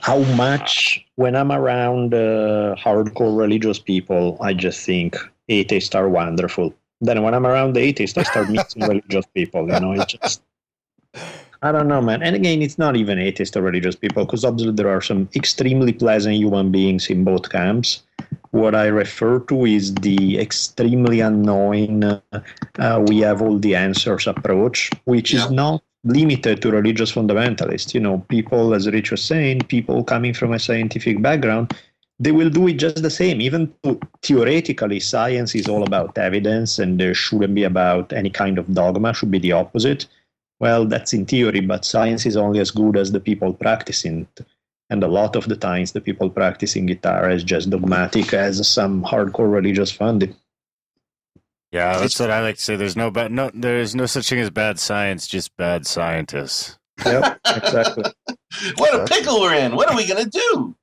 how much when I'm around hardcore religious people, I just think atheists are wonderful. Then when I'm around the atheists, I start mixing religious people. You know, it's just, I don't know, man. And again, it's not even atheists or religious people, because obviously there are some extremely pleasant human beings in both camps. What I refer to is the extremely annoying we have all the answers approach, which is not limited to religious fundamentalists. You know, people, as Rich was saying, people coming from a scientific background, they will do it just the same. Even theoretically, science is all about evidence and there shouldn't be about any kind of dogma, should be the opposite. Well, that's in theory, but science is only as good as the people practicing it. And a lot of the times the people practicing it are as just dogmatic as some hardcore religious funding. Yeah, that's what I like to say. There's no such thing as bad science, just bad scientists. Yep, exactly. What a pickle we're in. What are we going to do?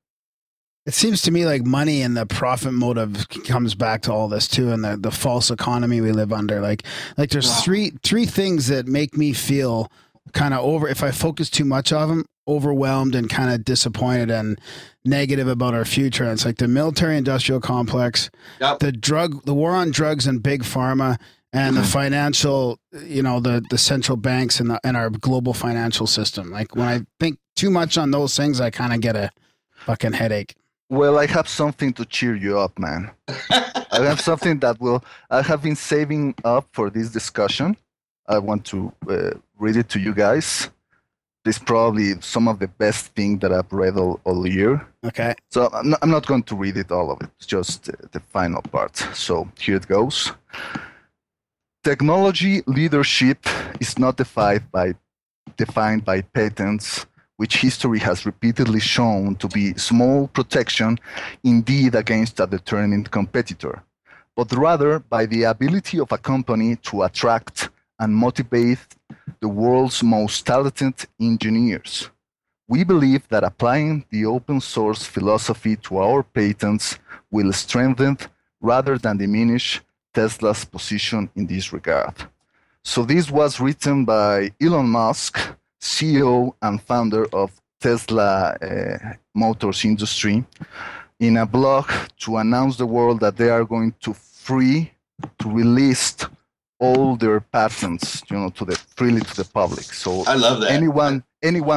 It seems to me like money and the profit motive comes back to all this too, and the false economy we live under. Like there's three things that make me feel kind of if I focus too much on them, overwhelmed and kind of disappointed and negative about our future. And it's like the military industrial complex, the war on drugs and big pharma, and the financial, you know, the central banks and our global financial system. Like when I think too much on those things, I kind of get a fucking headache. Well, I have something to cheer you up, man. I have something I have been saving up for this discussion. I want to read it to you guys. It's probably some of the best thing that I've read all year. Okay. So I'm not going to read it, all of it, just the final part. So here it goes. Technology leadership is not defined by patents, which history has repeatedly shown to be small protection indeed against a determined competitor, but rather by the ability of a company to attract and motivate the world's most talented engineers. We believe that applying the open source philosophy to our patents will strengthen rather than diminish Tesla's position in this regard. So this was written by Elon Musk, CEO and founder of Tesla Motors Industry, in a blog to announce the world that they are going to release all their patents, you know, to the freely to the public. So I love that. Anyone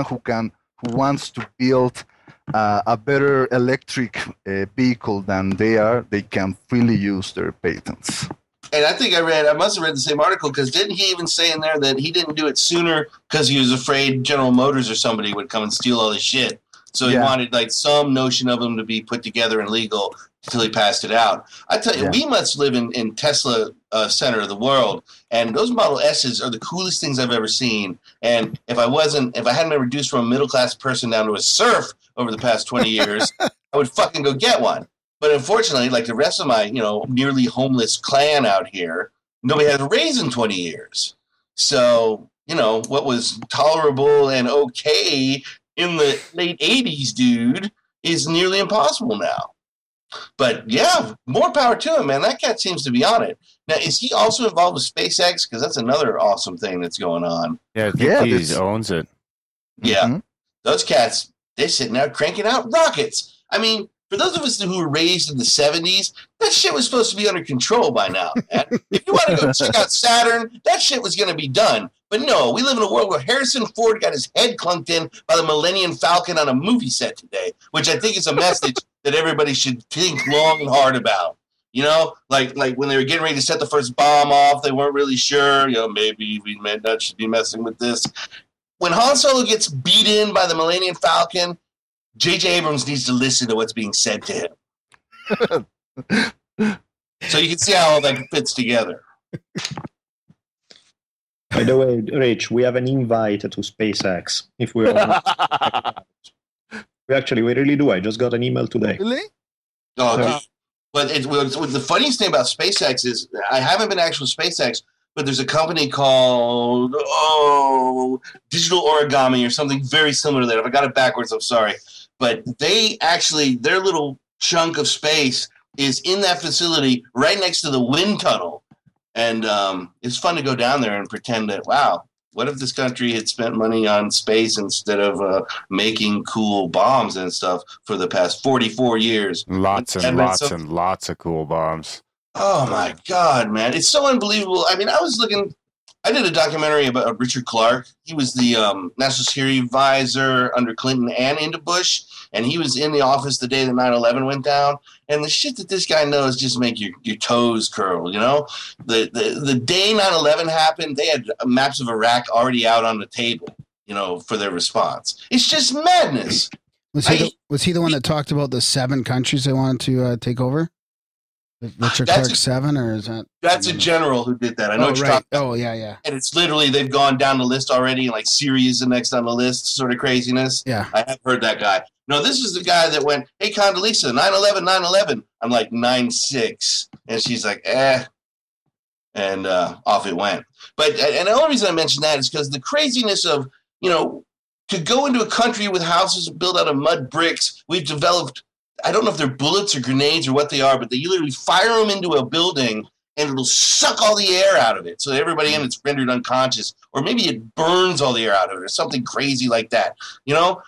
who wants to build a better electric vehicle than they can freely use their patents. And I think I must have read the same article, because didn't he even say in there that he didn't do it sooner because he was afraid General Motors or somebody would come and steal all this shit? So he wanted like some notion of them to be put together and legal until he passed it out. I tell you, we must live in Tesla center of the world. And those Model S's are the coolest things I've ever seen. And if I hadn't been reduced from a middle-class person down to a serf over the past 20 years, I would fucking go get one. But unfortunately, like the rest of my, you know, nearly homeless clan out here, nobody had a raise in 20 years. So, you know, what was tolerable and okay in the late 80s, dude, is nearly impossible now. But, yeah, more power to him, man. That cat seems to be on it. Now, is he also involved with SpaceX? Because that's another awesome thing that's going on. Yeah, I think he owns it. Yeah. Mm-hmm. Those cats, they're sitting out cranking out rockets. I mean, for those of us who were raised in the 70s, that shit was supposed to be under control by now, man. If you want to go check out Saturn, that shit was going to be done. But no, we live in a world where Harrison Ford got his head clunked in by the Millennium Falcon on a movie set today, which I think is a message that everybody should think long and hard about. You know, like when they were getting ready to set the first bomb off, they weren't really sure, you know, maybe we may not should be messing with this. When Han Solo gets beat in by the Millennium Falcon, J.J. Abrams needs to listen to what's being said to him. So you can see how all that fits together. By the way, Rich, we have an invite to SpaceX. If we we really do. I just got an email today. Really? Oh, but the funniest thing about SpaceX is I haven't been actually with SpaceX, but there's a company called Digital Origami or something very similar to that. If I got it backwards, I'm sorry. But they actually, their little chunk of space is in that facility right next to the wind tunnel. And it's fun to go down there and pretend that, wow, what if this country had spent money on space instead of making cool bombs and stuff for the past 44 years? Lots of cool bombs. Oh, my God, man. It's so unbelievable. I mean, I did a documentary about Richard Clark. He was the National Security Advisor under Clinton and into Bush, and he was in the office the day that 9/11 went down. And the shit that this guy knows just make your toes curl, you know? The day 9/11 happened, they had maps of Iraq already out on the table, you know, for their response. It's just madness. Was he the one that talked about the 7 countries they wanted to take over? Richard Clark 7, or is that? That's a general who did that. I know what you're talking about. Oh, yeah. And it's literally, they've gone down the list already, like Syria is the next on the list, sort of craziness. Yeah. I have heard that guy. No, this is the guy that went, hey, Condoleezza, 9/11. I'm like, 9/6. And she's like, eh. And off it went. But, and the only reason I mention that is because the craziness of, you know, to go into a country with houses built out of mud bricks, we've developed, I don't know if they're bullets or grenades or what they are, but they literally fire them into a building and it'll suck all the air out of it. So everybody in it's rendered unconscious, or maybe it burns all the air out of it or something crazy like that. You know,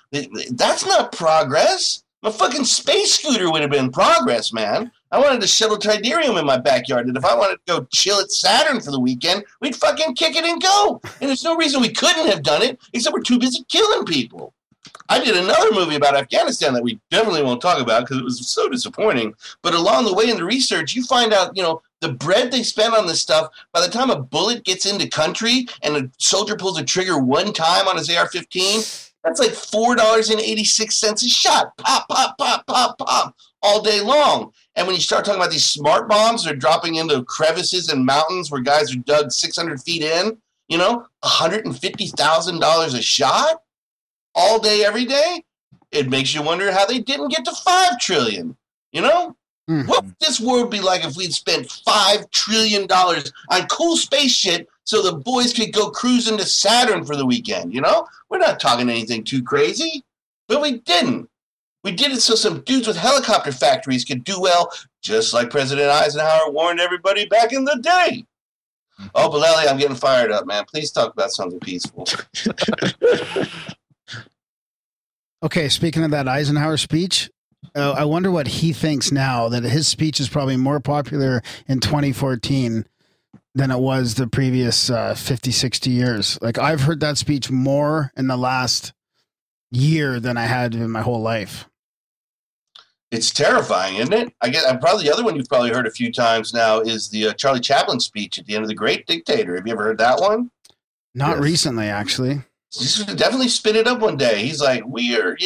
that's not progress. My fucking space scooter would have been progress, man. I wanted to shuttle Tidarium in my backyard. And if I wanted to go chill at Saturn for the weekend, we'd fucking kick it and go. And there's no reason we couldn't have done it, except we're too busy killing people. I did another movie about Afghanistan that we definitely won't talk about because it was so disappointing. But along the way in the research, you find out, you know, the bread they spend on this stuff, by the time a bullet gets into country and a soldier pulls a trigger one time on his AR-15, that's like $4.86 a shot. Pop, pop, pop, pop, pop, all day long. And when you start talking about these smart bombs, they're dropping into crevices and mountains where guys are dug 600 feet in, you know, $150,000 a shot. All day, every day, it makes you wonder how they didn't get to 5 trillion. You know, What would this world be like if we'd spent $5 trillion on cool space shit so the boys could go cruising to Saturn for the weekend? You know, we're not talking anything too crazy, but we didn't. We did it so some dudes with helicopter factories could do well, just like President Eisenhower warned everybody back in the day. Oh, Bolelli, I'm getting fired up, man. Please talk about something peaceful. Okay, speaking of that Eisenhower speech, I wonder what he thinks now that his speech is probably more popular in 2014 than it was the previous 50, 60 years. Like, I've heard that speech more in the last year than I had in my whole life. It's terrifying, isn't it? I guess I'm probably the other one you've probably heard a few times now is the Charlie Chaplin speech at the end of The Great Dictator. Have you ever heard that one? Not recently, actually. You should definitely spin it up one day. He's like, we're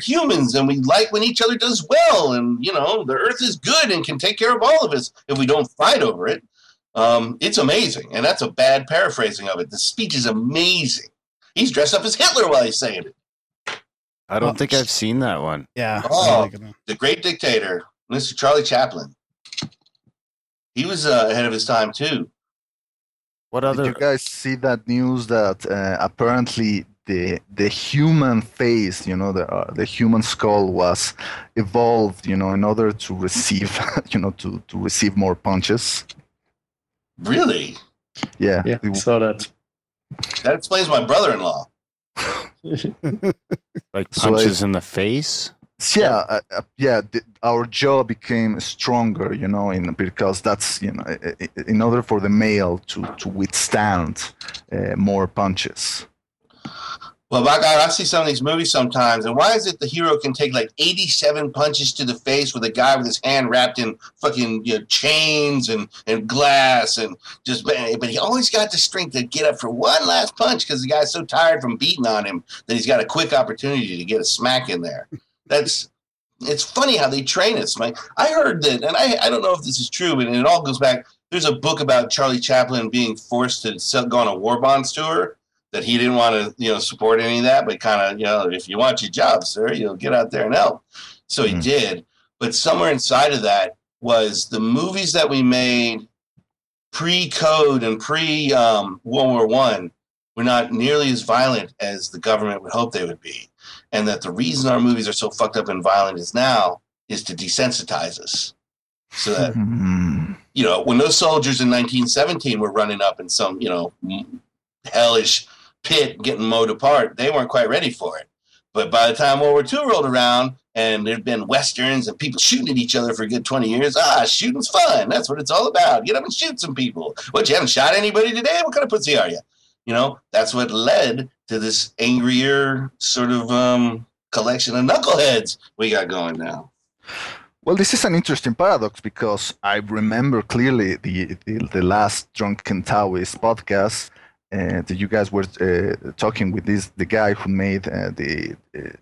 humans and we like when each other does well. And, the earth is good and can take care of all of us if we don't fight over it. It's amazing. And that's a bad paraphrasing of it. The speech is amazing. He's dressed up as Hitler while he's saying it. I don't think I've seen that one. Yeah. Oh, The Great Dictator, Mr. Charlie Chaplin. He was ahead of his time, too. Did you guys see that news that apparently the human face, the human skull was evolved, in order to receive, to receive more punches? Really? Yeah. Yeah, I saw that. That explains my brother-in-law. Like punches in the face? Yeah. Our jaw became stronger, because that's, in order for the male to withstand more punches. Well, by God, I see some of these movies sometimes, and why is it the hero can take like 87 punches to the face with a guy with his hand wrapped in fucking chains and glass and just, but he always got the strength to get up for one last punch because the guy's so tired from beating on him that he's got a quick opportunity to get a smack in there. It's funny how they train us, Mike. I heard that, and I don't know if this is true, but it all goes back. There's a book about Charlie Chaplin being forced to go on a war bonds tour. That he didn't want to, support any of that, but kind of, if you want your job, sir, you'll get out there and help. So he did. But somewhere inside of that was the movies that we made pre-code and pre-World War I were not nearly as violent as the government would hope they would be. And that the reason our movies are so fucked up and violent is now is to desensitize us. So that, when those soldiers in 1917 were running up in some, hellish pit getting mowed apart, they weren't quite ready for it. But by the time World War II rolled around and there'd been Westerns and people shooting at each other for a good 20 years, shooting's fun. That's what it's all about. Get up and shoot some people. What, you haven't shot anybody today? What kind of pussy are you? That's what led to this angrier sort of collection of knuckleheads we got going now. Well, this is an interesting paradox because I remember clearly the last Drunken Taoist podcast that you guys were talking with the guy who made the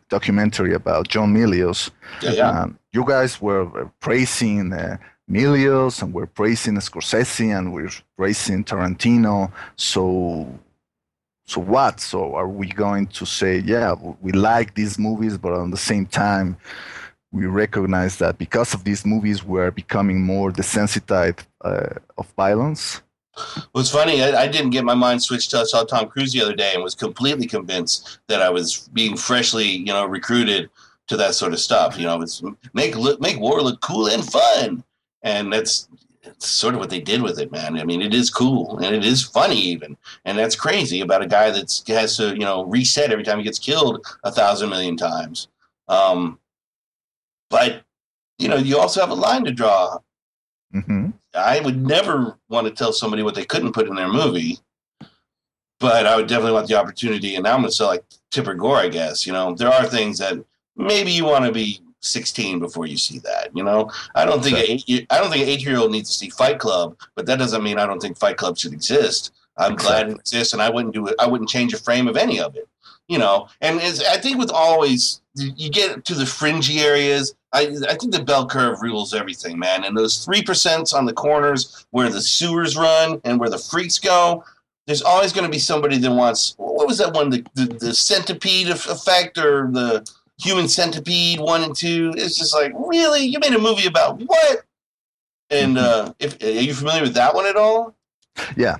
documentary about John Milius. Yeah. You guys were praising Milius, and we're praising Scorsese, and we're praising Tarantino. So what? So are we going to say, yeah, we like these movies, but at the same time, we recognize that because of these movies, we're becoming more desensitized of violence? Well, it's funny. I didn't get my mind switched till I saw Tom Cruise the other day and was completely convinced that I was being freshly, recruited to that sort of stuff. It's make war look cool and fun, and that's sort of what they did with it, man. I mean, it is cool and it is funny even, and that's crazy about a guy that has to, reset every time he gets killed 1,000 million times. But you also have a line to draw. Mm-hmm. I would never want to tell somebody what they couldn't put in their movie, but I would definitely want the opportunity. And now I'm going to say like Tipper Gore, I guess. There are things that maybe you want to be 16 before you see that. I don't think an 8-year-old needs to see Fight Club, but that doesn't mean I don't think Fight Club should exist. I'm glad it exists, and I wouldn't do it. I wouldn't change a frame of any of it. And I think with always you get to the fringy areas. I think the bell curve rules everything, man. And those 3% on the corners where the sewers run and where the freaks go, there's always going to be somebody that wants, what was that one, the centipede effect or the human centipede 1 and 2? It's just like, really? You made a movie about what? And are you familiar with that one at all? Yeah.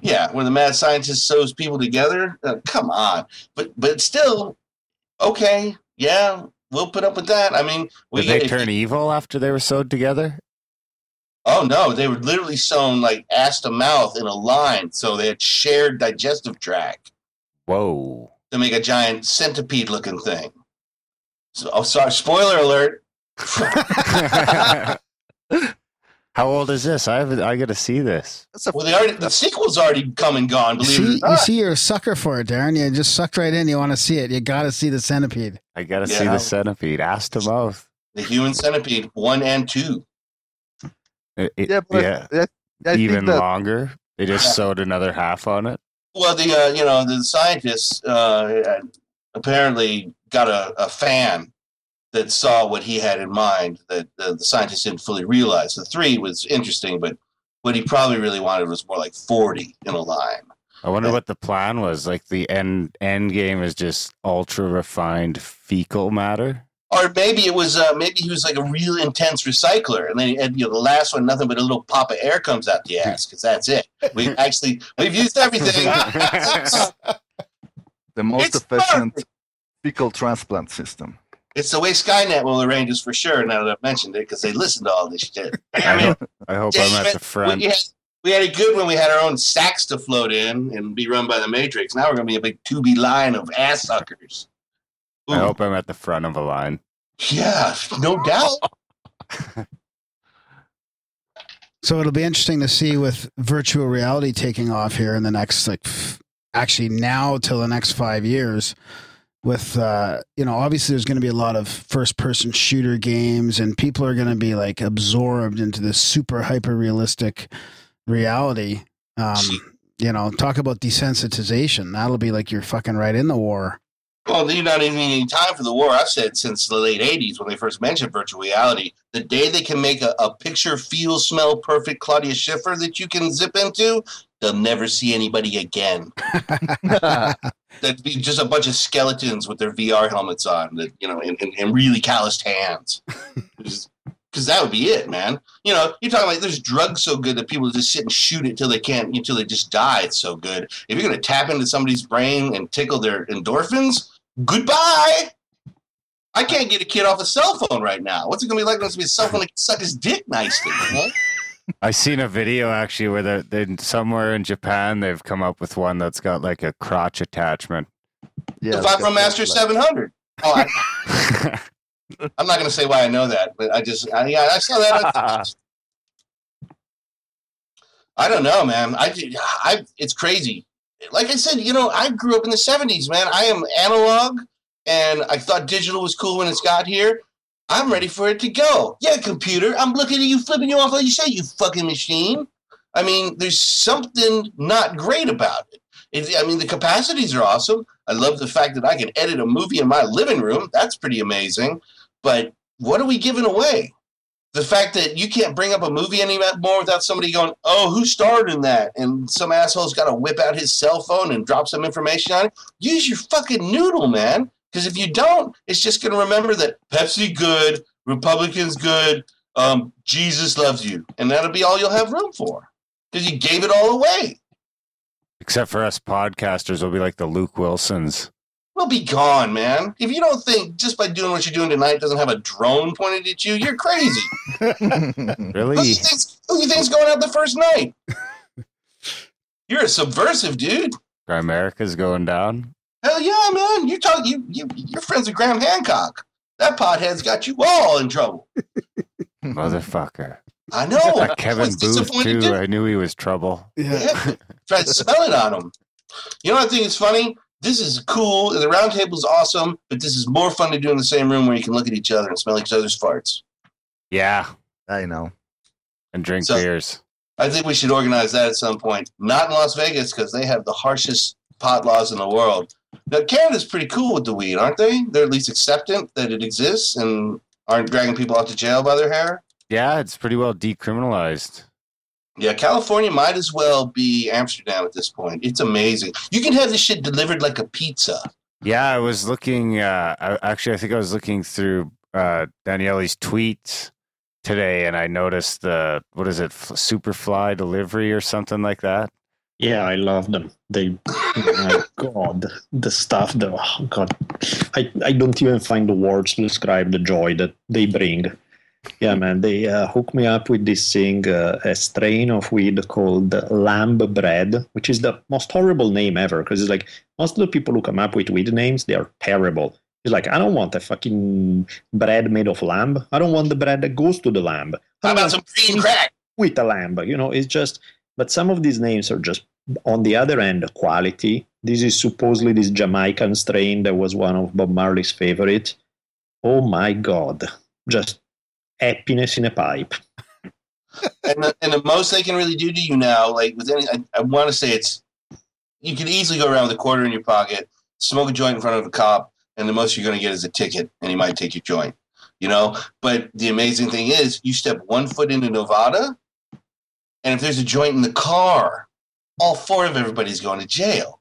Yeah, where the mad scientist sews people together. Come on. But still, okay, yeah, we'll put up with that. I mean, did they turn evil after they were sewed together? Oh, no, they were literally sewn like ass to mouth in a line, so they had shared digestive tract. Whoa. To make a giant centipede-looking thing. So, sorry, spoiler alert. How old is this? I got to see this. Well, the sequel's already come and gone, believe it or not. You see, you're a sucker for it, Darren. You just sucked right in. You want to see it. You got to see the centipede. I got to see the centipede. Ass to mouth. The human centipede, 1 and 2. Even longer. They just sewed another half on it. Well, the scientists apparently got a fan that saw what he had in mind that the scientists didn't fully realize. The 3 was interesting, but what he probably really wanted was more like 40 in a line. I wonder what the plan was. Like the end game is just ultra refined fecal matter. Or maybe it was maybe he was like a real intense recycler, and then the last one, nothing but a little pop of air comes out the ass, because that's it. We've used everything. The most efficient fecal transplant system. It's the way Skynet will arrange us for sure, now that I've mentioned it, because they listen to all this shit. I hope I'm at the front. We had it good when we had our own sacks to float in and be run by the Matrix. Now we're going to be a big 2B line of ass suckers. Ooh. I hope I'm at the front of a line. Yeah, no doubt. So it'll be interesting to see with virtual reality taking off here in the next, actually now till the next 5 years. With, obviously there's going to be a lot of first-person shooter games, and people are going to be, absorbed into this super hyper-realistic reality. Talk about desensitization. That'll be like you're fucking right in the war. Well, you're not even in time for the war. I've said since the late 80s when they first mentioned virtual reality, the day they can make a picture, feel, smell, perfect Claudia Schiffer that you can zip into, they'll never see anybody again. That'd be just a bunch of skeletons with their VR helmets on, that and really calloused hands. Because that would be it, man. You're talking like there's drugs so good that people just sit and shoot it until they just die. It's so good. If you're gonna tap into somebody's brain and tickle their endorphins, goodbye. I can't get a kid off a cell phone right now. What's it gonna be like when it's gonna be a cell phone that can suck his dick nicely? Huh? I seen a video actually where they're somewhere in Japan they've come up with one that's got like a crotch attachment. Yeah, the Vibromaster 700. Oh, I'm not going to say why I know that, but I saw that. I don't know, man. It's crazy. Like I said, I grew up in the 70s, man. I am analog, and I thought digital was cool when it's got here. I'm ready for it to go. Yeah, computer, I'm looking at you, flipping you off like you say, you fucking machine. I mean, there's something not great about it. The capacities are awesome. I love the fact that I can edit a movie in my living room. That's pretty amazing. But what are we giving away? The fact that you can't bring up a movie anymore without somebody going, oh, who starred in that? And some asshole's got to whip out his cell phone and drop some information on it. Use your fucking noodle, man. Because if you don't, it's just going to remember that Pepsi good, Republicans good, Jesus loves you. And that'll be all you'll have room for. Because you gave it all away. Except for us podcasters, we'll be like the Luke Wilsons. We'll be gone, man. If you don't think just by doing what you're doing tonight doesn't have a drone pointed at you, you're crazy. Really? Who do you think's going out the first night? You're a subversive dude. Grimerica's going down. Hell yeah, man. You're friends with Graham Hancock. That pothead's got you all in trouble. Motherfucker. I know. Kevin Booth, too. I knew he was trouble. Yeah. Tried to spell it on him. You know what I think is funny? This is cool. The round table's awesome, but this is more fun to do in the same room where you can look at each other and smell each other's farts. Yeah. I know. And drink beers. I think we should organize that at some point. Not in Las Vegas, because they have the harshest pot laws in the world. Now, Canada's pretty cool with the weed, aren't they? They're at least acceptant that it exists and aren't dragging people out to jail by their hair. Yeah, it's pretty well decriminalized. Yeah, California might as well be Amsterdam at this point. It's amazing. You can have this shit delivered like a pizza. Yeah, I was looking. I think I was looking through Daniele's tweets today, and I noticed Superfly delivery or something like that. Yeah, I love them. My God, the stuff. I don't even find the words to describe the joy that they bring. Yeah, man, they hooked me up with this thing, a strain of weed called lamb bread, which is the most horrible name ever, because it's like most of the people who come up with weed names, they are terrible. It's like, I don't want a fucking bread made of lamb. I don't want the bread that goes to the lamb. How about some green crack? with a lamb, you know, it's just, but some of these names are just, on the other end, quality. This is supposedly this Jamaican strain that was one of Bob Marley's favorite. Oh my God, just happiness in a pipe. And the most they can really do to you now, like with any, I want to say it's, you could easily go around with a quarter in your pocket, smoke a joint in front of a cop, and the most you're going to get is a ticket, and he might take your joint, you know? But the amazing thing is, you step one foot into Nevada, and if there's a joint in the car, all four of everybody's going to jail.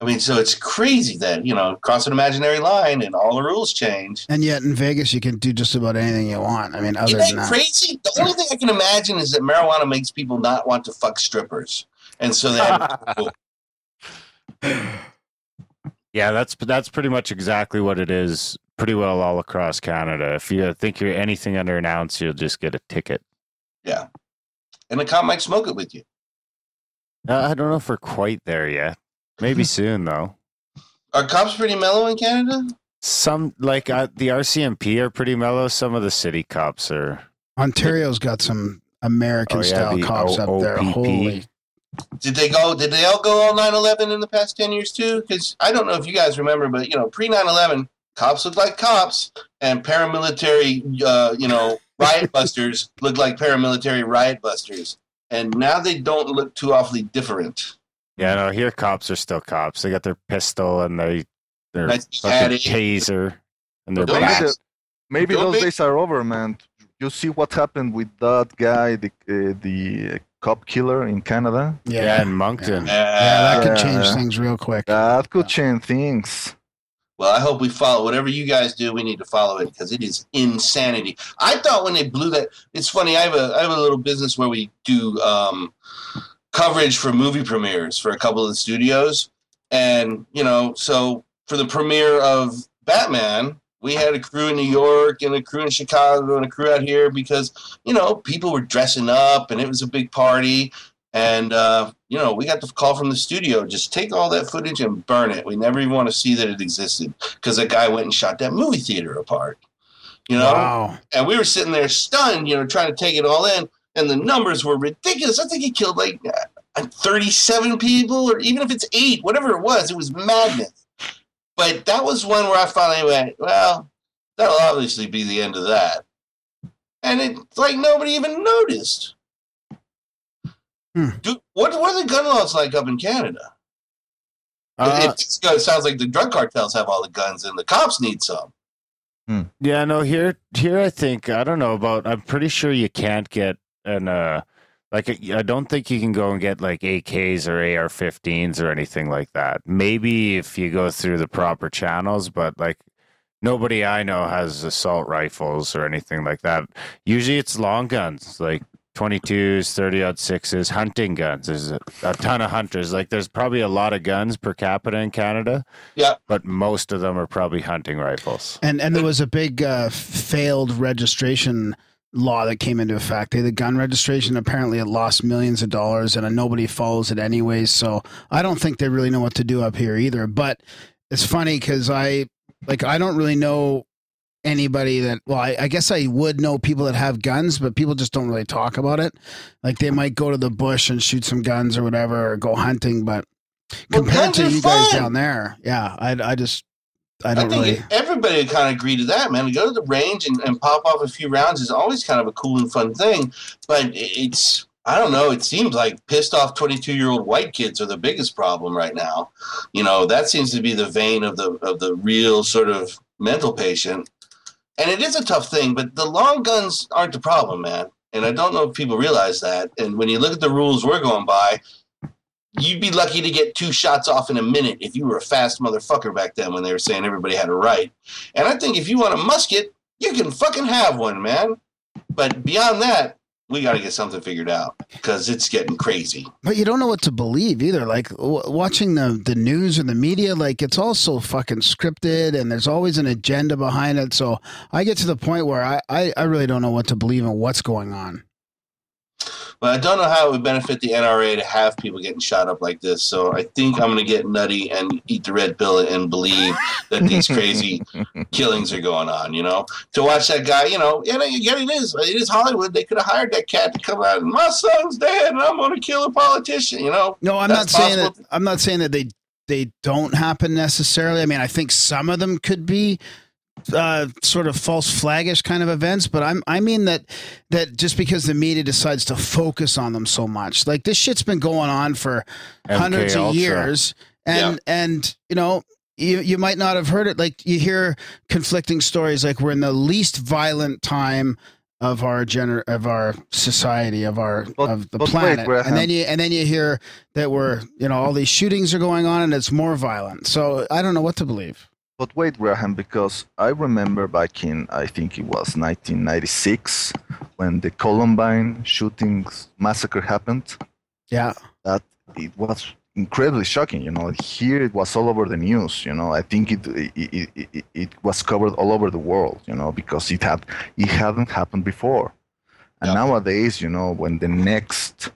I mean, so it's crazy that, you know, cross an imaginary line and all the rules change. And yet in Vegas, you can do just about anything you want. I mean, other than that. Crazy? The only thing I can imagine is that marijuana makes people not want to fuck strippers. And so that. Yeah, that's pretty much exactly what it is. Pretty well all across Canada. If you think you're anything under an ounce, you'll just get a ticket. Yeah. And the cop might smoke it with you. I don't know if we're quite there yet. Maybe soon, though. Are cops pretty mellow in Canada? Some, like the RCMP are pretty mellow. Some of the city cops are. Ontario's got some American-style cops up there. Holy. Did they all go all 9/11 in the past 10 years, too? Because I don't know if you guys remember, but, you know, pre-9/11, cops looked like cops, and paramilitary, riot busters looked like paramilitary riot busters. And now they don't look too awfully different. Yeah, no, here cops are still cops. They got their pistol and their fucking taser and their bat. Maybe those days are over, man. You see what happened with that guy, the cop killer in Canada? Yeah, in Moncton. Yeah, that could change things real quick. That could change things. Well, I hope we follow whatever you guys do. We need to follow it because it is insanity. I thought when they blew that, it's funny. I have a little business where we do coverage for movie premieres for a couple of the studios, and so for the premiere of Batman, we had a crew in New York and a crew in Chicago and a crew out here because people were dressing up and it was a big party. And, we got the call from the studio, just take all that footage and burn it. We never even want to see that it existed because that guy went and shot that movie theater apart, Wow. And we were sitting there stunned, trying to take it all in. And the numbers were ridiculous. I think he killed like 37 people, or even if it's 8, whatever it was madness. But that was one where I finally went, well, that'll obviously be the end of that. And it's like nobody even noticed. Hmm. Dude, what are the gun laws like up in Canada? It sounds like the drug cartels have all the guns and the cops need some. Yeah, no, here I think, I don't know about, I'm pretty sure you can't get I don't think you can go and get like AKs or AR-15s or anything like that. Maybe if you go through the proper channels, but like nobody I know has assault rifles or anything like that. Usually it's long guns, like 22s, 30-06s, hunting guns. There's a ton of hunters. Like, there's probably a lot of guns per capita in Canada. Yeah, but most of them are probably hunting rifles. And there was a big failed registration law that came into effect. The gun registration, apparently it lost millions of dollars, and nobody follows it anyways. So I don't think they really know what to do up here either. But it's funny because I don't really know anybody that, well, I guess I would know people that have guns, but people just don't really talk about it. Like they might go to the bush and shoot some guns or whatever, or go hunting. But compared to you guys down there, yeah, I think everybody would kind of agree to that, man. To go to the range and pop off a few rounds is always kind of a cool and fun thing. But it's, I don't know. It seems like pissed off 22-year-old white kids are the biggest problem right now. That seems to be the vein of the real sort of mental patient. And it is a tough thing, but the long guns aren't the problem, man. And I don't know if people realize that. And when you look at the rules we're going by, you'd be lucky to get 2 shots off in a minute if you were a fast motherfucker back then when they were saying everybody had a right. And I think if you want a musket, you can fucking have one, man. But beyond that, we got to get something figured out because it's getting crazy. But you don't know what to believe either. Like watching the news and the media, like it's all so fucking scripted and there's always an agenda behind it. So I get to the point where I really don't know what to believe in what's going on. But I don't know how it would benefit the NRA to have people getting shot up like this. So I think I'm going to get nutty and eat the red pill and believe that these crazy killings are going on, you know? To watch that guy, you know, and again, it is Hollywood. They could have hired that cat to come out and, my son's dead and I'm going to kill a politician, you know? No, I'm not saying that they don't happen necessarily. I mean, I think some of them could be sort of false flaggish kind of events, but I mean that just because the media decides to focus on them so much, like this shit's been going on for hundreds of years, and you know, you might not have heard it. Like you hear conflicting stories, like we're in the least violent time of our society, of the planet, and then you hear that we're, you know, all these shootings are going on and it's more violent. So I don't know what to believe. But wait, Graham, because I remember back in, I think it was 1996, when the Columbine shootings massacre happened. Yeah. That it was incredibly shocking, you know. Here it was all over the news, you know. I think it was covered all over the world, you know, because it hadn't happened before. And nowadays, you know, when the next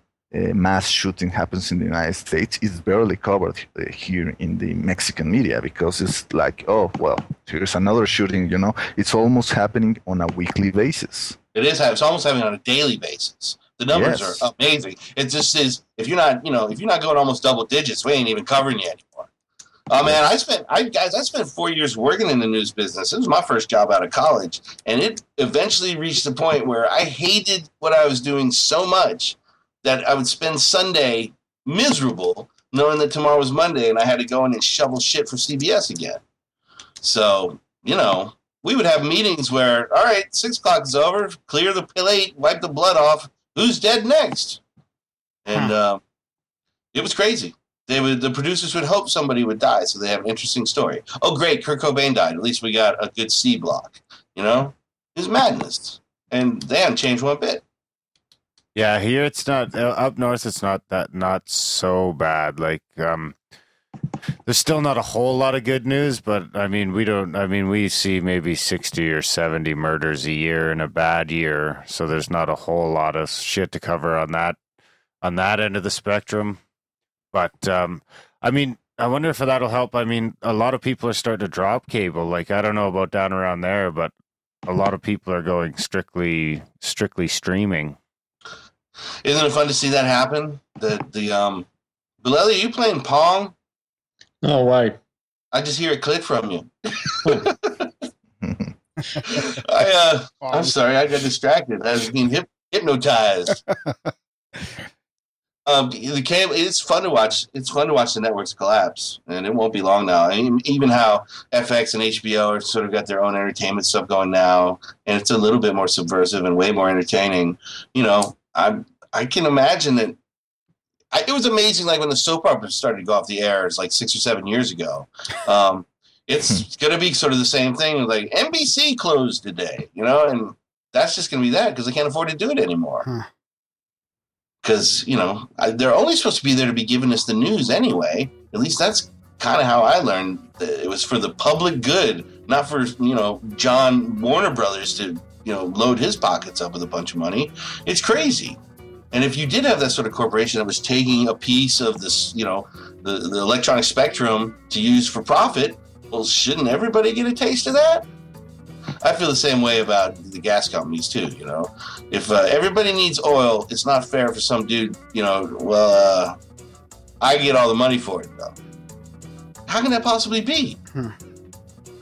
mass shooting happens in the United States, is barely covered here in the Mexican media, because it's like, oh, well, here's another shooting, you know. It's almost happening on a weekly basis. It is. It's almost happening on a daily basis. The numbers are amazing. It just is, if you're not going almost double digits, we ain't even covering you anymore. Oh, man, I spent 4 years working in the news business. It was my first job out of college. And it eventually reached the point where I hated what I was doing so much that I would spend Sunday miserable knowing that tomorrow was Monday and I had to go in and shovel shit for CBS again. So, you know, we would have meetings where, all right, 6 o'clock is over, clear the plate, wipe the blood off, who's dead next? And it was crazy. The producers would hope somebody would die so they have an interesting story. Oh, great, Kurt Cobain died. At least we got a good C block, you know? It was madness. And they haven't changed one bit. Yeah, here it's not up north. It's not so bad. Like, there's still not a whole lot of good news, but I mean, we see maybe 60 or 70 murders a year in a bad year. So there's not a whole lot of shit to cover on that end of the spectrum. But I mean, I wonder if that'll help. I mean, a lot of people are starting to drop cable. Like, I don't know about down around there, but a lot of people are going strictly streaming. Isn't it fun to see that happen? Bolelli, are you playing Pong? No way. I just hear a click from you. I'm sorry, I got distracted. I was being hypnotized. The cable, it's fun to watch. It's fun to watch the networks collapse, and it won't be long now. I mean, even how FX and HBO are sort of got their own entertainment stuff going now, and it's a little bit more subversive and way more entertaining. You know. I can imagine that it was amazing, like when the soap operas started to go off the air, it's like 6 or 7 years ago. It's going to be sort of the same thing, like NBC closed today, you know, and that's just going to be that because they can't afford to do it anymore. Because, you know, they're only supposed to be there to be giving us the news anyway. At least that's kind of how I learned that it was for the public good, not for, you know, John Warner Brothers to, you know, load his pockets up with a bunch of money. It's crazy. And if you did have that sort of corporation that was taking a piece of this, you know, the electronic spectrum to use for profit, well, shouldn't everybody get a taste of that? I feel the same way about the gas companies too, you know. If everybody needs oil, it's not fair for some dude, you know, well, I get all the money for it, though. How can that possibly be?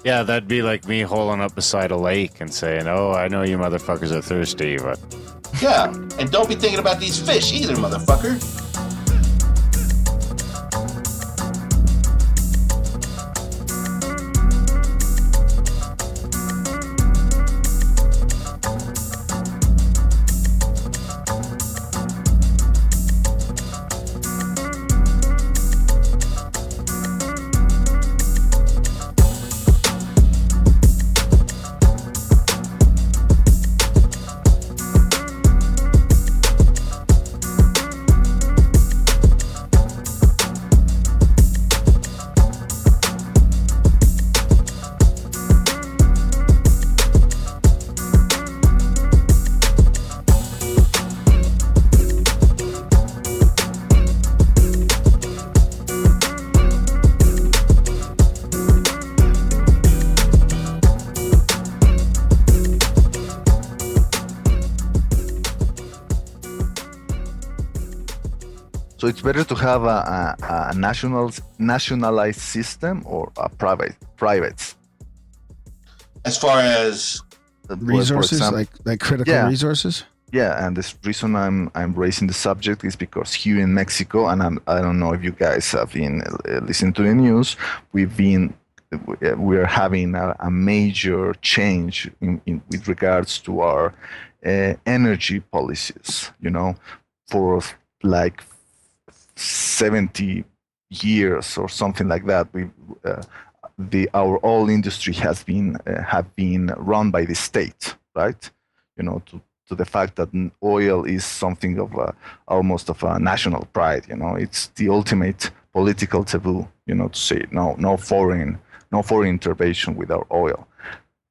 Yeah, that'd be like me holing up beside a lake and saying, oh, I know you motherfuckers are thirsty, but... Yeah, and don't be thinking about these fish either, motherfucker. So it's better to have a nationalized system or a private. As far as resources, example, like critical resources. Yeah, and the reason I'm raising the subject is because here in Mexico, and I don't know if you guys have been listening to the news, we're having a major change with regards to our energy policies. You know, for like 70 years or something like that, our oil industry have been run by the state, right? You know, to the fact that oil is something of almost a national pride. You know, it's the ultimate political taboo. You know, to say no foreign intervention with our oil.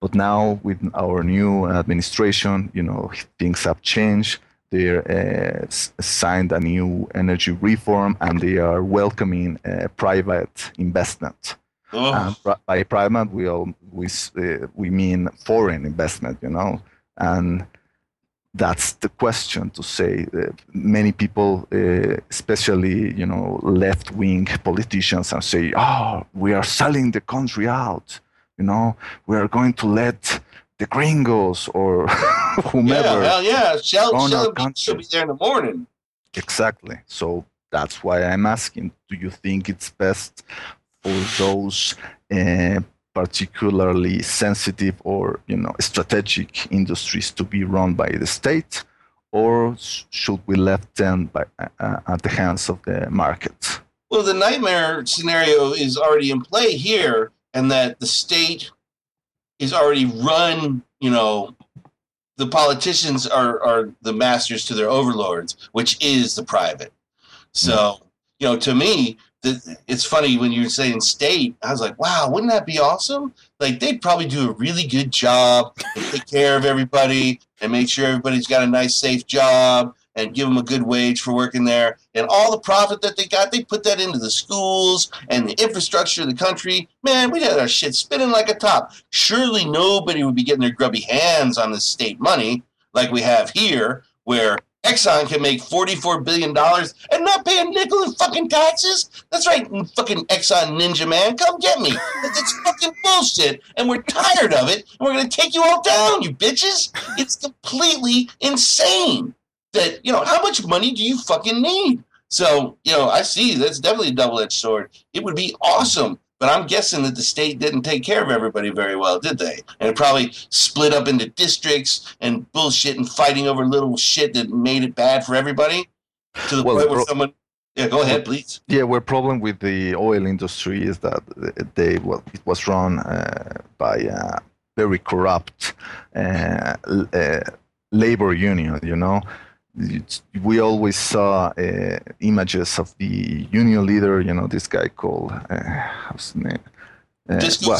But now with our new administration, you know, things have changed. They signed a new energy reform, and they are welcoming private investment. Oh. By private, we mean foreign investment, you know, and that's the question to say. Many people, especially, you know, left-wing politicians, and say, "Oh, we are selling the country out. You know, we are going to let the gringos or whomever." Yeah, sell country. She'll be there in the morning. Exactly. So that's why I'm asking: do you think it's best for those particularly sensitive or, you know, strategic industries to be run by the state, or should we left them at the hands of the market? Well, the nightmare scenario is already in play here, and that the state is already run, you know, the politicians are the masters to their overlords, which is the private. So, you know, to me, it's funny when you were saying state, I was like, wow, wouldn't that be awesome? Like, they'd probably do a really good job and take care of everybody and make sure everybody's got a nice, safe job and give them a good wage for working there. And all the profit that they got, they put that into the schools and the infrastructure of the country. Man, we'd have our shit spinning like a top. Surely nobody would be getting their grubby hands on this state money like we have here, where Exxon can make $44 billion and not pay a nickel in fucking taxes? That's right, fucking Exxon ninja man. Come get me. It's fucking bullshit, and we're tired of it, and we're going to take you all down, you bitches. It's completely insane that, you know, how much money do you fucking need? So, you know, I see that's definitely a double-edged sword. It would be awesome, but I'm guessing that the state didn't take care of everybody very well, did they? And it probably split up into districts and bullshit and fighting over little shit that made it bad for everybody. To the point where someone... Yeah, go ahead, please. Yeah, our problem with the oil industry is that it was run by a very corrupt labor union, you know? We always saw images of the union leader, you know, this guy called, what's his name? Disco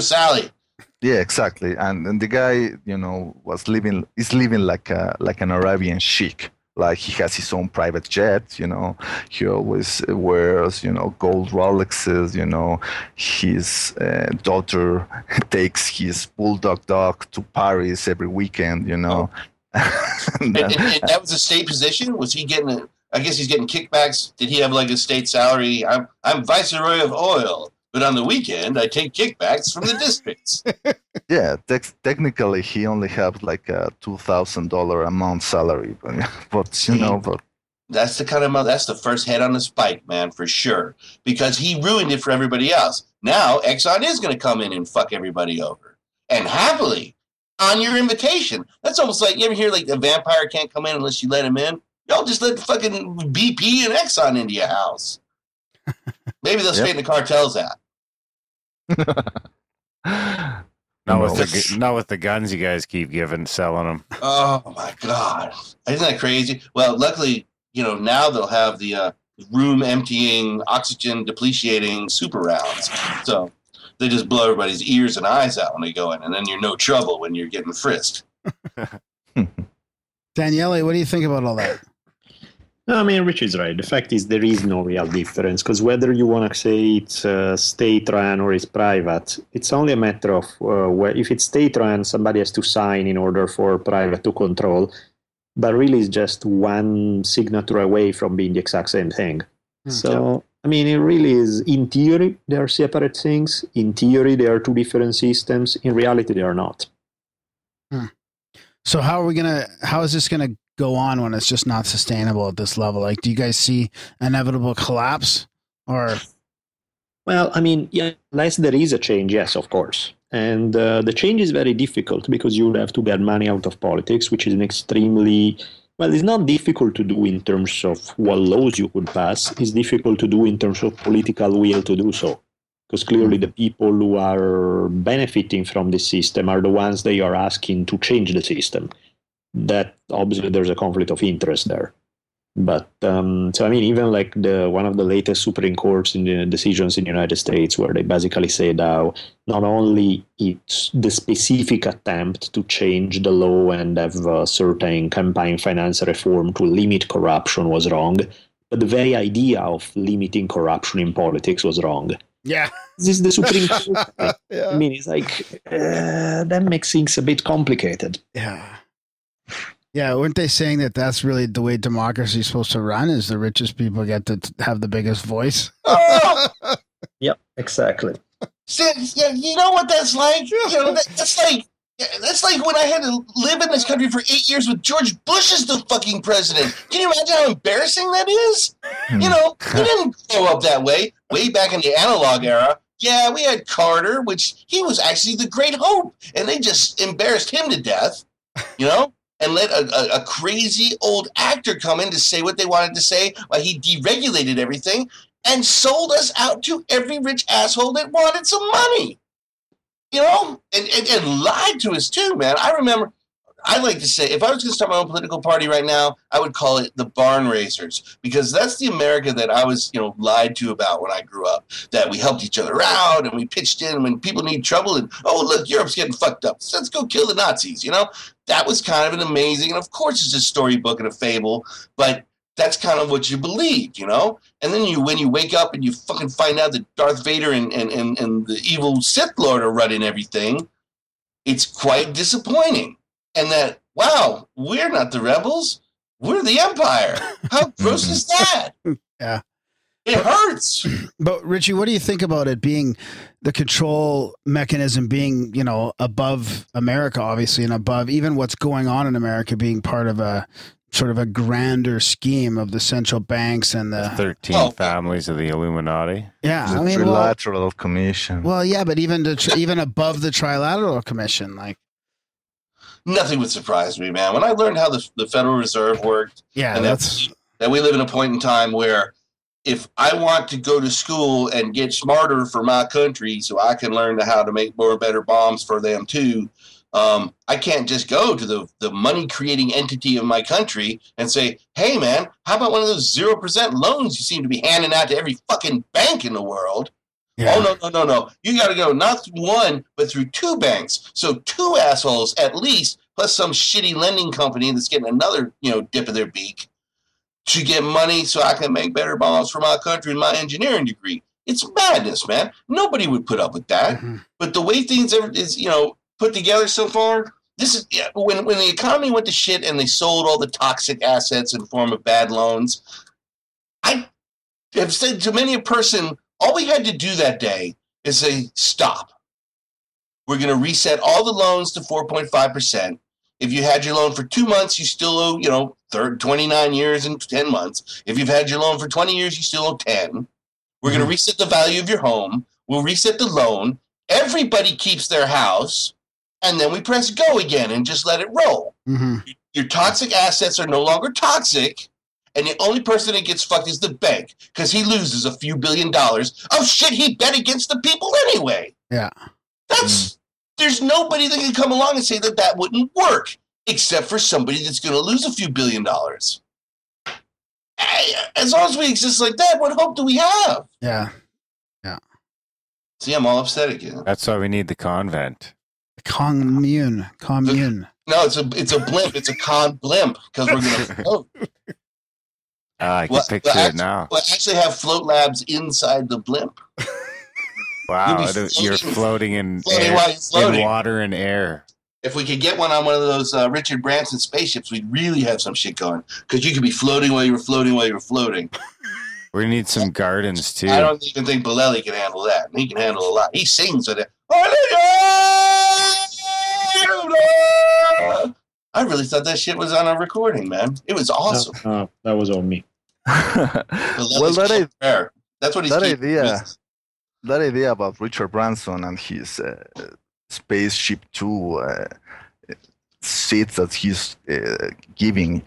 Sally. Yeah, exactly. And the guy, you know, is living like an Arabian sheik. Like, he has his own private jet, you know. He always wears, you know, gold Rolexes, you know. His daughter takes his bulldog dog to Paris every weekend, you know. Oh. and that was a state position? Was he getting I guess he's getting kickbacks. Did he have like a state salary? I'm viceroy of oil, but on the weekend I take kickbacks from the districts. Yeah, technically he only had like a $2,000 a month salary, but you know, but that's the kind of amount. That's the first head on the spike, man, for sure, because he ruined it for everybody else. Now Exxon is going to come in and fuck everybody over, and happily. On your invitation. That's almost like, you ever hear like a vampire can't come in unless you let him in? Y'all just let fucking BP and Exxon into your house. Maybe they'll straighten the cartels out. Not with the guns you guys keep selling them. Oh my God. Isn't that crazy? Well, luckily, you know, now they'll have the room emptying, oxygen depreciating super rounds. So they just blow everybody's ears and eyes out when they go in, and then you're no trouble when you're getting frisked. Daniele, what do you think about all that? No, I mean, Rich is right. The fact is there is no real difference, because whether you want to say it's state-run or it's private, it's only a matter of where if it's state-run, somebody has to sign in order for private to control. but really it's just one signature away from being the exact same thing. So, I mean, it really is, in theory, they are separate things. In theory, they are two different systems. In reality, they are not. So how are we going to, how is this going to go on when it's just not sustainable at this level? Like, do you guys see inevitable collapse or? Well, I mean, yeah, unless there is a change, yes, of course. And the change is very difficult because you have to get money out of politics, which is an extremely, well, it's not difficult to do in terms of what laws you could pass. It's difficult to do in terms of political will to do so. Because clearly the people who are benefiting from this system are the ones they are asking to change the system. That obviously there's a conflict of interest there. But so, I mean, even like the one of the latest Supreme Courts in the decisions in the United States, where they basically say now not only it's the specific attempt to change the law and have a certain campaign finance reform to limit corruption was wrong, but the very idea of limiting corruption in politics was wrong. Yeah. This is the Supreme Court. Yeah. I mean, it's like, that makes things a bit complicated. Yeah. Yeah, weren't they saying that that's really the way democracy is supposed to run, is the richest people get to have the biggest voice? Yep, exactly. So, yeah, you know what that's like? You know, that's like when I had to live in this country for 8 years with George Bush as the fucking president. Can you imagine how embarrassing that is? You know, we didn't grow up that way, way back in the analog era. Yeah, we had Carter, which he was actually the great hope, and they just embarrassed him to death, you know? And let a crazy old actor come in to say what they wanted to say while he deregulated everything and sold us out to every rich asshole that wanted some money, you know, and lied to us too, man. I remember, I like to say, if I was going to start my own political party right now, I would call it the Barn Raisers, because that's the America that I was, you know, lied to about when I grew up, that we helped each other out and we pitched in when people need trouble and, oh, look, Europe's getting fucked up. So let's go kill the Nazis, you know? That was kind of an amazing, and of course it's a storybook and a fable, but that's kind of what you believed, you know? And then you, when you wake up and you fucking find out that Darth Vader and the evil Sith Lord are running everything, it's quite disappointing. And that, wow, we're not the rebels, we're the empire. How gross is that? Yeah. It hurts. But Richie, what do you think about it being the control mechanism being, you know, above America, obviously, and above even what's going on in America being part of a sort of a grander scheme of the central banks and the 13 families of the Illuminati. Yeah. The Trilateral Commission. Well, yeah, but even even above the Trilateral Commission, like. Nothing would surprise me, man. When I learned how the Federal Reserve worked, and that we live in a point in time where if I want to go to school and get smarter for my country so I can learn how to make more better bombs for them too, I can't just go to the money-creating entity of my country and say, hey, man, how about one of those 0% loans you seem to be handing out to every fucking bank in the world? Yeah. Oh, no. You got to go not through one, but through two banks. So two assholes at least, plus some shitty lending company that's getting another, you know, dip of their beak to get money so I can make better bombs for my country and my engineering degree. It's madness, man. Nobody would put up with that. Mm-hmm. But the way things is, you know, put together so far, this is when the economy went to shit and they sold all the toxic assets in the form of bad loans. I have said to many a person, all we had to do that day is say, stop. We're going to reset all the loans to 4.5%. If you had your loan for 2 months, you still owe, 29 years and 10 months. If you've had your loan for 20 years, you still owe 10. We're going to reset the value of your home. We'll reset the loan. Everybody keeps their house. And then we press go again and just let it roll. Mm-hmm. Your toxic assets are no longer toxic. And the only person that gets fucked is the bank, because he loses a few $billion. Oh, shit, he bet against the people anyway. Yeah. There's nobody that can come along and say that wouldn't work, except for somebody that's going to lose a few $billion. As long as we exist like that, what hope do we have? Yeah. See, I'm all upset again. That's why we need the convent. Commune. No, it's a blimp. It's a con blimp, because we're going to float. I can picture it now. We'll actually have float labs inside the blimp. Wow, you're floating in water and air. If we could get one on one of those Richard Branson spaceships, we'd really have some shit going. Because you could be floating while you're floating while you're floating. We need some gardens, too. I don't even think Bolelli can handle that. He can handle a lot. He sings with it. I really thought that shit was on a recording, man. It was awesome. That was on me. That's what he's that idea about Richard Branson and his... Spaceship 2 seat that he's giving.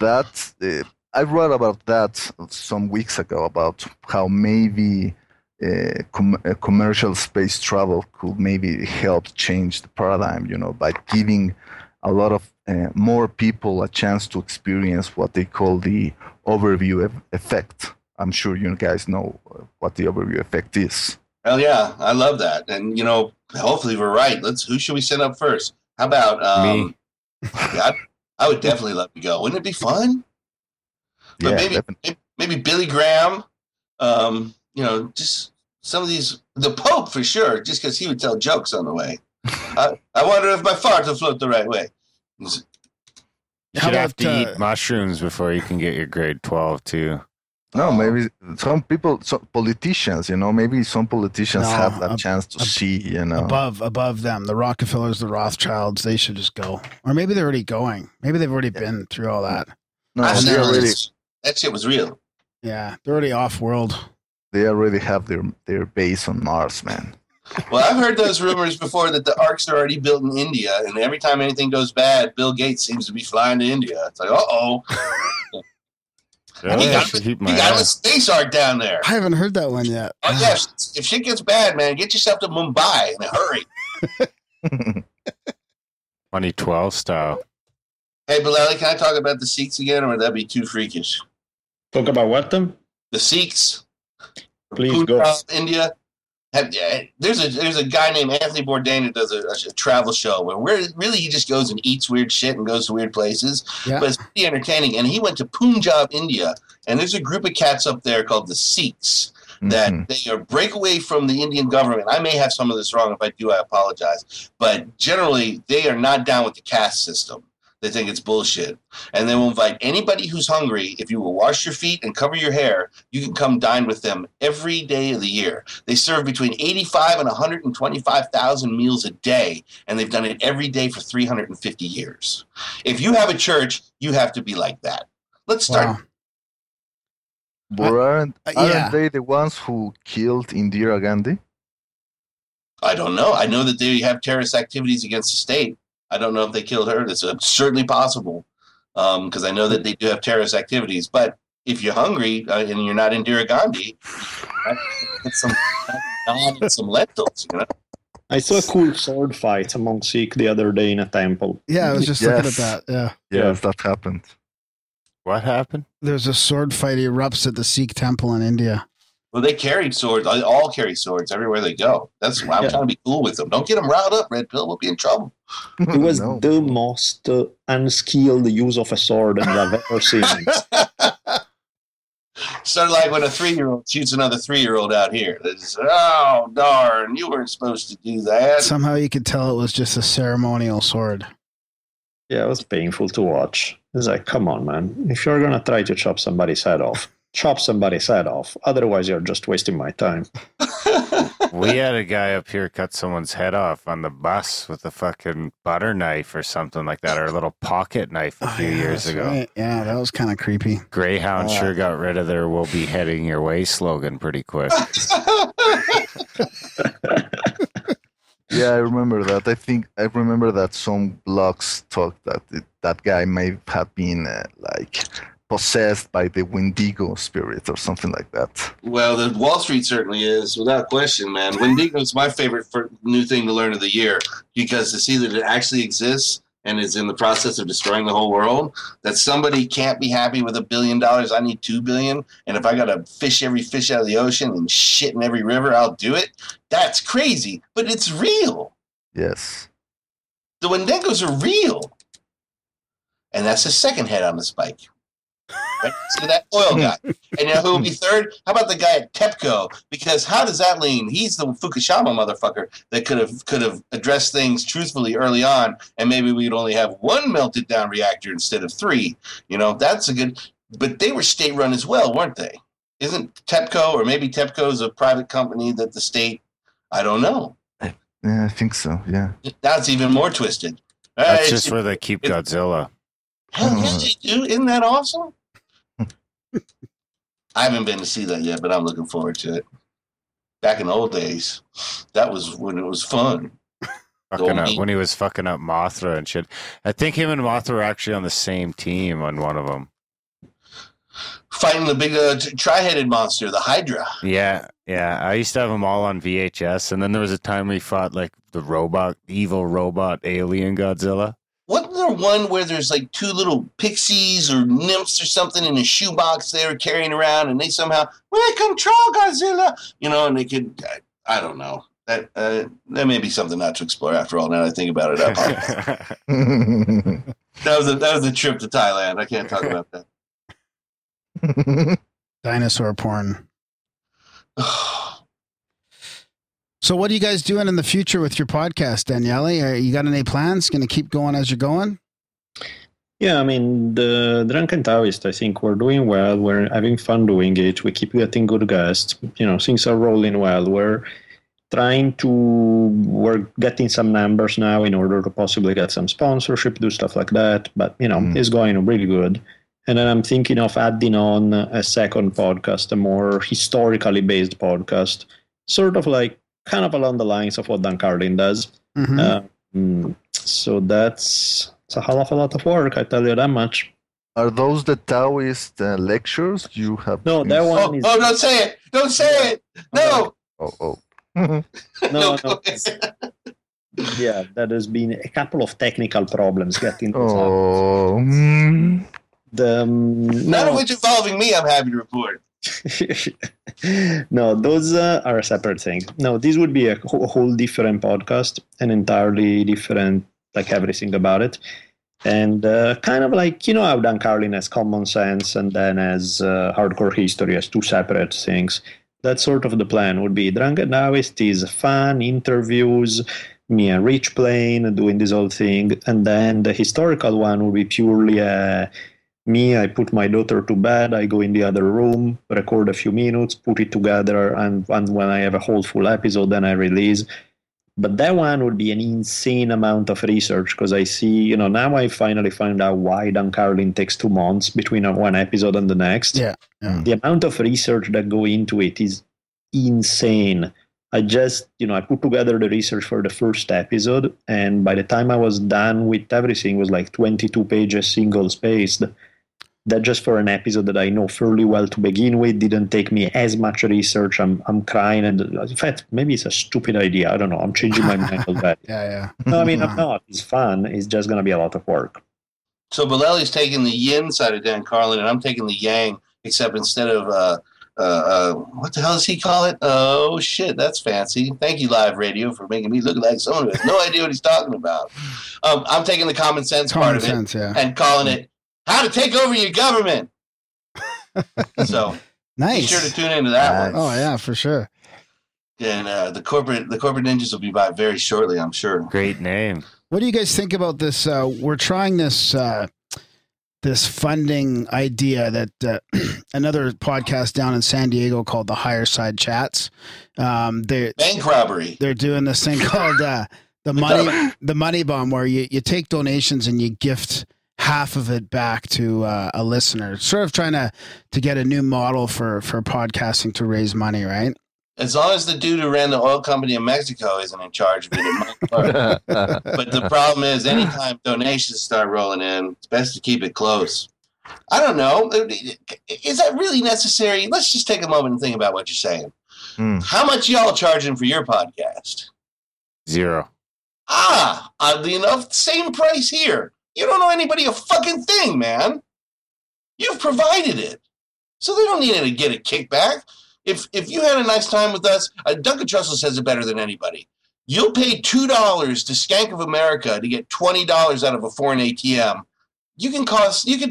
That I read about that some weeks ago about how maybe commercial space travel could maybe help change the paradigm, you know, by giving a lot of more people a chance to experience what they call the overview effect. I'm sure you guys know what the overview effect is. Hell yeah, I love that. And, you know, hopefully we're right. Who should we send up first? How about... me. Yeah, I would definitely love to go. Wouldn't it be fun? But yeah, maybe Billy Graham, you know, just some of these... The Pope, for sure, just because he would tell jokes on the way. I wonder if my fart will float the right way. You should have to eat mushrooms before you can get your grade 12, too. No, maybe some people, some politicians, you know, maybe some politicians have that chance to see, you know. Above them, the Rockefellers, the Rothschilds, they should just go. Or maybe they're already going. Maybe they've already been through all that. No, they're already. That shit was real. Yeah, they're already off world. They already have their base on Mars, man. Well, I've heard those rumors before that the arcs are already built in India, and every time anything goes bad, Bill Gates seems to be flying to India. It's like, uh-oh. Really? You got a space art down there. I haven't heard that one yet. Oh, yes. If shit gets bad, man, get yourself to Mumbai in a hurry. 2012 style. Hey, Bolelli, can I talk about the Sikhs again, or would that be too freakish? Talk about what, them? The Sikhs. Please go. India. There's a guy named Anthony Bourdain who does a travel show where really he just goes and eats weird shit and goes to weird places. Yeah. But it's pretty entertaining. And he went to Punjab, India, and there's a group of cats up there called the Sikhs that they are breakaway from the Indian government. I may have some of this wrong. If I do, I apologize. But generally, they are not down with the caste system. They think it's bullshit. And they will invite anybody who's hungry. If you will wash your feet and cover your hair, you can come dine with them every day of the year. They serve between 85 and 125,000 meals a day, and they've done it every day for 350 years. If you have a church, you have to be like that. Let's start. Wow. Aren't they the ones who killed Indira Gandhi? I don't know. I know that they have terrorist activities against the state. I don't know if they killed her. It's certainly possible because I know that they do have terrorist activities. But if you're hungry and you're not Indira Gandhi, get some lentils, you know? I saw a cool sword fight among Sikh the other day in a temple. Yeah, I was just looking at that. Yeah, that happened. What happened? There's a sword fight erupts at the Sikh temple in India. Well, they carried swords. They all carry swords everywhere they go. That's why I'm trying to be cool with them. Don't get them riled up, Red Pill. We'll be in trouble. It was the most unskilled use of a sword I've ever seen. Sort of like when a 3-year-old shoots another 3-year-old out here. It's, oh, darn. You weren't supposed to do that. Somehow you could tell it was just a ceremonial sword. Yeah, it was painful to watch. It's like, come on, man. If you're going to try to chop somebody's head off, chop somebody's head off. Otherwise, you're just wasting my time. We had a guy up here cut someone's head off on the bus with a fucking butter knife or something like that, or a little pocket knife a few years ago. Right. Yeah, that was kind of creepy. Greyhound sure got rid of their "We'll be heading your way" slogan pretty quick. Yeah, I remember that. I remember that some blogs talked that that guy may have been like... possessed by the Wendigo spirit or something like that. Well, the Wall Street certainly is, without question, man. Wendigo is my favorite new thing to learn of the year because to see that it actually exists and is in the process of destroying the whole world, that somebody can't be happy with $1 billion. I need $2 billion. And if I got to fish every fish out of the ocean and shit in every river, I'll do it. That's crazy, but it's real. Yes. The Wendigos are real. And that's the second head on the spike. Right? So that oil guy. And you know who will be third? How about the guy at TEPCO? Because how does that lean? He's the Fukushima motherfucker that could have addressed things truthfully early on, and maybe we'd only have one melted down reactor instead of three. You know, that's a good... But they were state-run as well, weren't they? Isn't TEPCO, or maybe TEPCO's a private company that the state... I don't know. Yeah, I think so, yeah. That's even more twisted. That's just where they keep Godzilla. Hell yeah, they do. Isn't that awesome? I haven't been to see that yet, but I'm looking forward to it. Back in the old days, that was when it was fun. When he was fucking up Mothra and shit. I think him and Mothra were actually on the same team on one of them. Fighting the big tri-headed monster, the Hydra. Yeah, yeah. I used to have them all on VHS, and then there was a time we fought like the evil robot alien Godzilla. Wasn't there one where there's like two little pixies or nymphs or something in a shoebox they were carrying around, and they somehow they control Godzilla, you know? And they could, I don't know. That may be something not to explore after all. Now that I think about it, that was a trip to Thailand. I can't talk about that. Dinosaur porn. So what are you guys doing in the future with your podcast, Daniele? You got any plans? Going to keep going as you're going? Yeah, I mean, the Drunken Taoist, I think we're doing well. We're having fun doing it. We keep getting good guests. You know, things are rolling well. We're getting some numbers now in order to possibly get some sponsorship, do stuff like that. But, you know, it's going really good. And then I'm thinking of adding on a second podcast, a more historically based podcast, sort of like kind of along the lines of what Dan Carlin does. Mm-hmm. So it's a hell of a lot of work, I tell you that much. Are those the Taoist lectures you have? No, that one is... Oh, don't say it! Don't say it! No! Oh. No. Yeah, that has been a couple of technical problems getting... none of which involving me, I'm happy to report. No, those are a separate thing. No, this would be a whole different podcast, an entirely different, like everything about it. And kind of like, you know, how Dan Carlin has common sense and then as hardcore history as two separate things. That's sort of the plan would be Drunken Taoist is fun, interviews, me and Rich playing, doing this whole thing. And then the historical one would be purely me, I put my daughter to bed, I go in the other room, record a few minutes, put it together, and when I have a whole full episode, then I release. But that one would be an insane amount of research, because I see, you know, now I finally find out why Dan Carlin takes 2 months between one episode and the next. Yeah. The amount of research that go into it is insane. I just, you know, I put together the research for the first episode, and by the time I was done with everything, it was like 22 pages single-spaced. That just for an episode that I know fairly well to begin with didn't take me as much research. I'm crying, and in fact, maybe it's a stupid idea. I don't know. I'm changing my mind already. Yeah. No, I mean, I'm not. It's fun. It's just going to be a lot of work. So Bolelli's taking the yin side of Dan Carlin, and I'm taking the yang. Except instead of what the hell does he call it? Oh shit, that's fancy. Thank you, Live Radio, for making me look like someone who has no idea what he's talking about. I'm taking the common sense part of it. And calling it. How to Take Over Your Government. So nice. Be sure to tune into that one. Oh, yeah, for sure. And the corporate ninjas will be by very shortly, I'm sure. Great name. What do you guys think about this? We're trying this this funding idea that another podcast down in San Diego called The Higher Side Chats. Bank robbery. They're doing this thing called the money bomb, where you take donations and you gift half of it back to a listener, sort of trying to get a new model for podcasting to raise money, right? As long as the dude who ran the oil company in Mexico isn't in charge of it. But the problem is anytime donations start rolling in, it's best to keep it close. I don't know. Is that really necessary? Let's just take a moment and think about what you're saying. How much y'all charging for your podcast? $0. Oddly enough, same price here. You don't owe anybody a fucking thing, man. You've provided it. So they don't need to get a kickback. If you had a nice time with us, Duncan Trussell says it better than anybody. You'll pay $2 to Skank of America to get $20 out of a foreign ATM. You can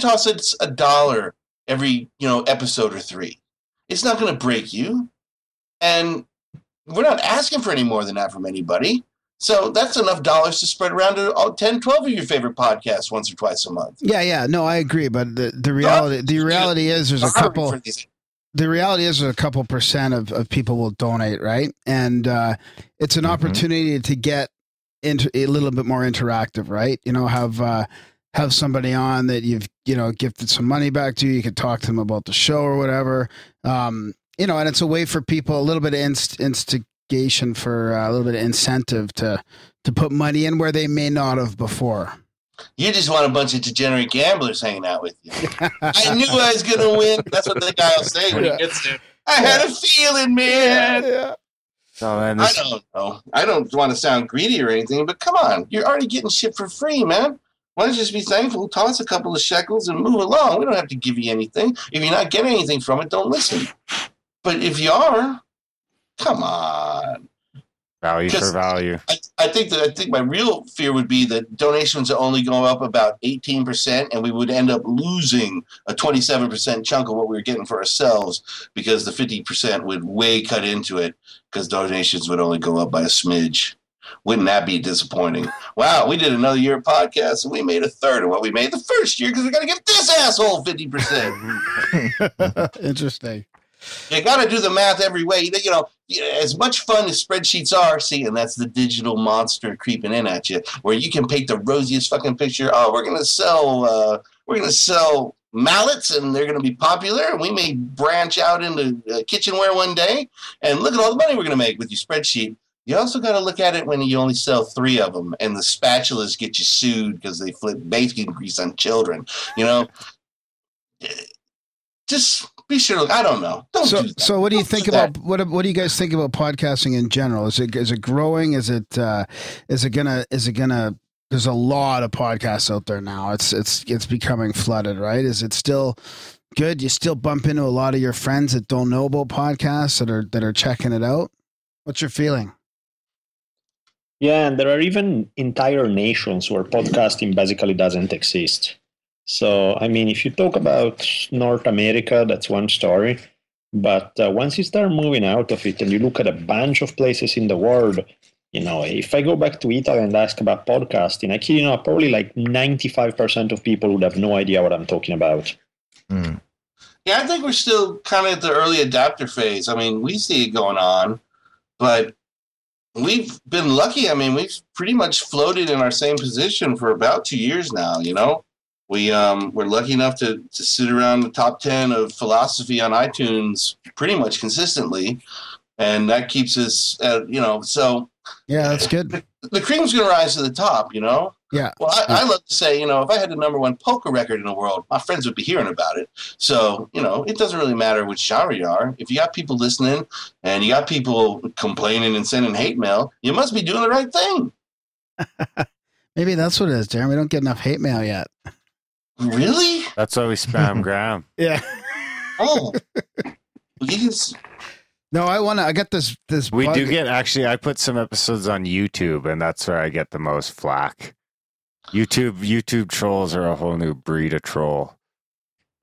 toss a dollar every, episode or three. It's not going to break you. And we're not asking for any more than that from anybody. So that's enough dollars to spread around to all 10, 12 of your favorite podcasts once or twice a month. Yeah, yeah. No, I agree. But the reality is there's a couple percent of people will donate, right? And it's an opportunity to get into a little bit more interactive, right? Have somebody on that you've, gifted some money back to. You could talk to them about the show or whatever. And it's a way for people, a little bit of instigation for a little bit of incentive to put money in where they may not have before. You just want a bunch of degenerate gamblers hanging out with you. I knew I was going to win. That's what the guy will say when he gets there. I had a feeling, man. Yeah. Oh, man, I don't know. I don't want to sound greedy or anything, but come on. You're already getting shit for free, man. Why don't you just be thankful, toss a couple of shekels, and move along. We don't have to give you anything. If you're not getting anything from it, don't listen. But if you are, come on. Value for value. I think my real fear would be that donations are only going up about 18%, and we would end up losing a 27% chunk of what we were getting for ourselves because the 50% would way cut into it because donations would only go up by a smidge. Wouldn't that be disappointing? Wow, we did another year of podcasts, and we made a third of what we made the first year because we got to give this asshole 50%. Interesting. You got to do the math every way. As much fun as spreadsheets are, and that's the digital monster creeping in at you, where you can paint the rosiest fucking picture. Oh, we're gonna sell mallets, and they're gonna be popular, and we may branch out into kitchenware one day. And look at all the money we're gonna make with your spreadsheet. You also got to look at it when you only sell 3 of them, and the spatulas get you sued because they flip bacon grease on children. Just be sure. I don't know. Don't do that. So, what do you guys think about podcasting in general? Is it growing? Is it gonna? There's a lot of podcasts out there now. It's becoming flooded, right? Is it still good? You still bump into a lot of your friends that don't know about podcasts that are checking it out. What's your feeling? Yeah, and there are even entire nations where podcasting basically doesn't exist. So, if you talk about North America, that's one story. But once you start moving out of it and you look at a bunch of places in the world, if I go back to Italy and ask about podcasting, I kid you not, probably like 95% of people would have no idea what I'm talking about. Mm. Yeah, I think we're still kind of at the early adapter phase. We see it going on, but we've been lucky. We've pretty much floated in our same position for about 2 years now. We're lucky enough to sit around the top 10 of philosophy on iTunes pretty much consistently, and that keeps us so. Yeah, that's good. The cream's going to rise to the top, Yeah. Well, I love to say, if I had the #1 polka record in the world, my friends would be hearing about it. So, it doesn't really matter which genre you are. If you got people listening and you got people complaining and sending hate mail, you must be doing the right thing. Maybe that's what it is, Darren. We don't get enough hate mail yet. Really? That's why we spam Graham. Yeah. Oh. Please. No, I got this. We do get, actually, I put some episodes on YouTube, and that's where I get the most flack. YouTube trolls are a whole new breed of troll.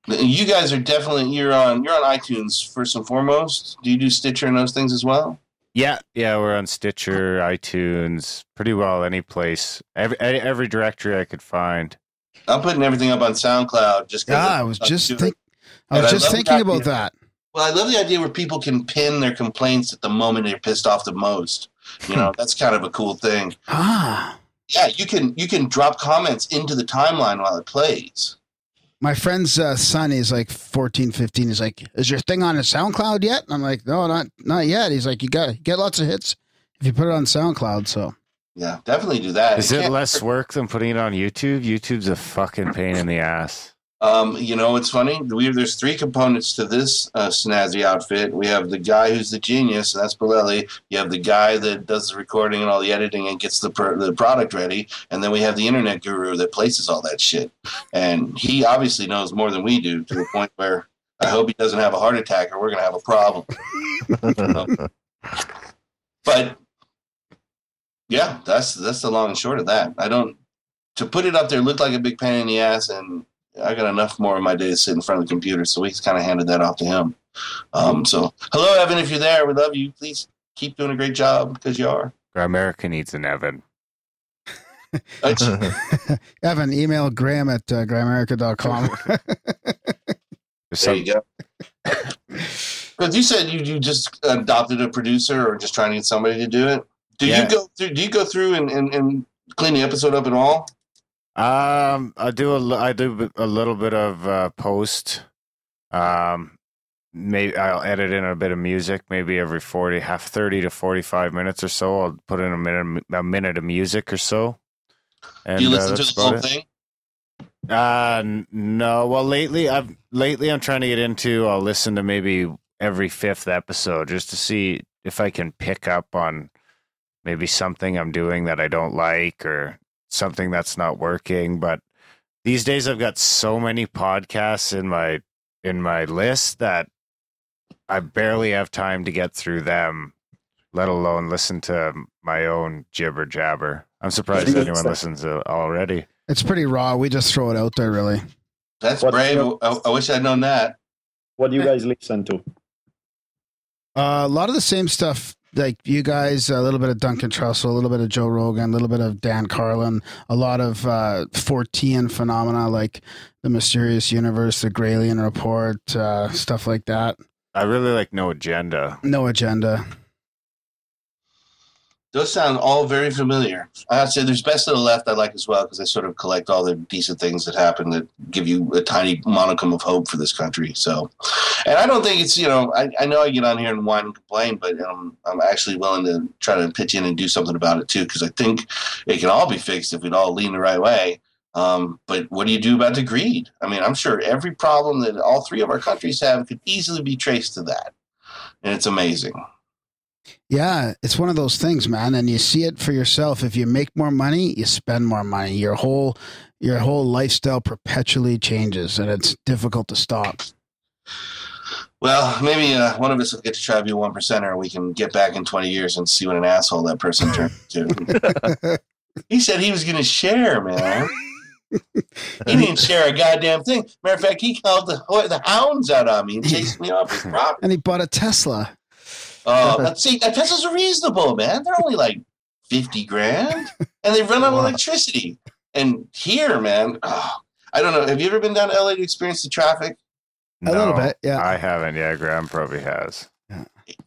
You guys are definitely, you're on iTunes first and foremost. Do you do Stitcher and those things as well? Yeah, we're on Stitcher, iTunes, pretty well any place, every directory I could find. I'm putting everything up on SoundCloud. I was just thinking about that. Well, I love the idea where people can pin their complaints at the moment they're pissed off the most. That's kind of a cool thing. Ah. Yeah, you can drop comments into the timeline while it plays. My friend's son is like 14, 15. He's like, "Is your thing on a SoundCloud yet?" And I'm like, "No, not yet." He's like, "You got to get lots of hits if you put it on SoundCloud." So yeah, definitely do that. Is it less work than putting it on YouTube? YouTube's a fucking pain in the ass. It's funny. There's 3 components to this snazzy outfit. We have the guy who's the genius, and that's Bolelli. You have the guy that does the recording and all the editing and gets the product ready. And then we have the internet guru that places all that shit. And he obviously knows more than we do, to the point where I hope he doesn't have a heart attack or we're going to have a problem. But yeah, that's the long and short of that. To put it up there looked like a big pain in the ass, and I got enough more of my day to sit in front of the computer, so we kind of handed that off to him. So, hello, Evan, if you're there, we love you. Please keep doing a great job, because you are. Grimerica needs an Evan. Evan, email Graham at Grimerica.com. There you go. Because you said you just adopted a producer or just trying to get somebody to do it. Do you go through and clean the episode up at all? I do a little bit of post. Maybe I'll edit in a bit of music. Maybe every 30 to 45 minutes or so, I'll put in a minute of music or so. And, do you listen to the whole thing? No. Well, lately I'm trying to get into. I'll listen to maybe every fifth episode just to see if I can pick up on maybe something I'm doing that I don't like or something that's not working. But these days, I've got so many podcasts in my list that I barely have time to get through them, let alone listen to my own jibber jabber. I'm surprised anyone listens to it already. It's pretty raw. We just throw it out there, really. That's brave. I wish I'd known that. What do you guys listen to? A lot of the same stuff. Like you guys, a little bit of Duncan Trussell, a little bit of Joe Rogan, a little bit of Dan Carlin, a lot of Fortean phenomena like the Mysterious Universe, the Graylian Report, stuff like that. I really like No Agenda. Those sound all very familiar. I would say there's Best of the Left I like as well because they sort of collect all the decent things that happen that give you a tiny monicum of hope for this country. So, and I don't think it's, I know I get on here and whine and complain, but I'm actually willing to try to pitch in and do something about it too because I think it can all be fixed if we'd all lean the right way. But what do you do about the greed? I mean, I'm sure every problem that all three of our countries have could easily be traced to that. And it's amazing. Yeah, it's one of those things, man, and you see it for yourself. If you make more money, you spend more money. Your whole lifestyle perpetually changes, and it's difficult to stop. Well, maybe one of us will get to try to be a 1%er, and we can get back in 20 years and see what an asshole that person turned into. He said he was going to share, man. He didn't share a goddamn thing. Matter of fact, he called the hounds out on me and chased me off his property. And he bought a Tesla. See, Teslas are reasonable, man. They're only like $50,000 and they run on electricity. And here, man, I don't know. Have you ever been down to LA to experience the traffic? No, a little bit, yeah. I haven't. Yeah, Graham probably has. Yeah.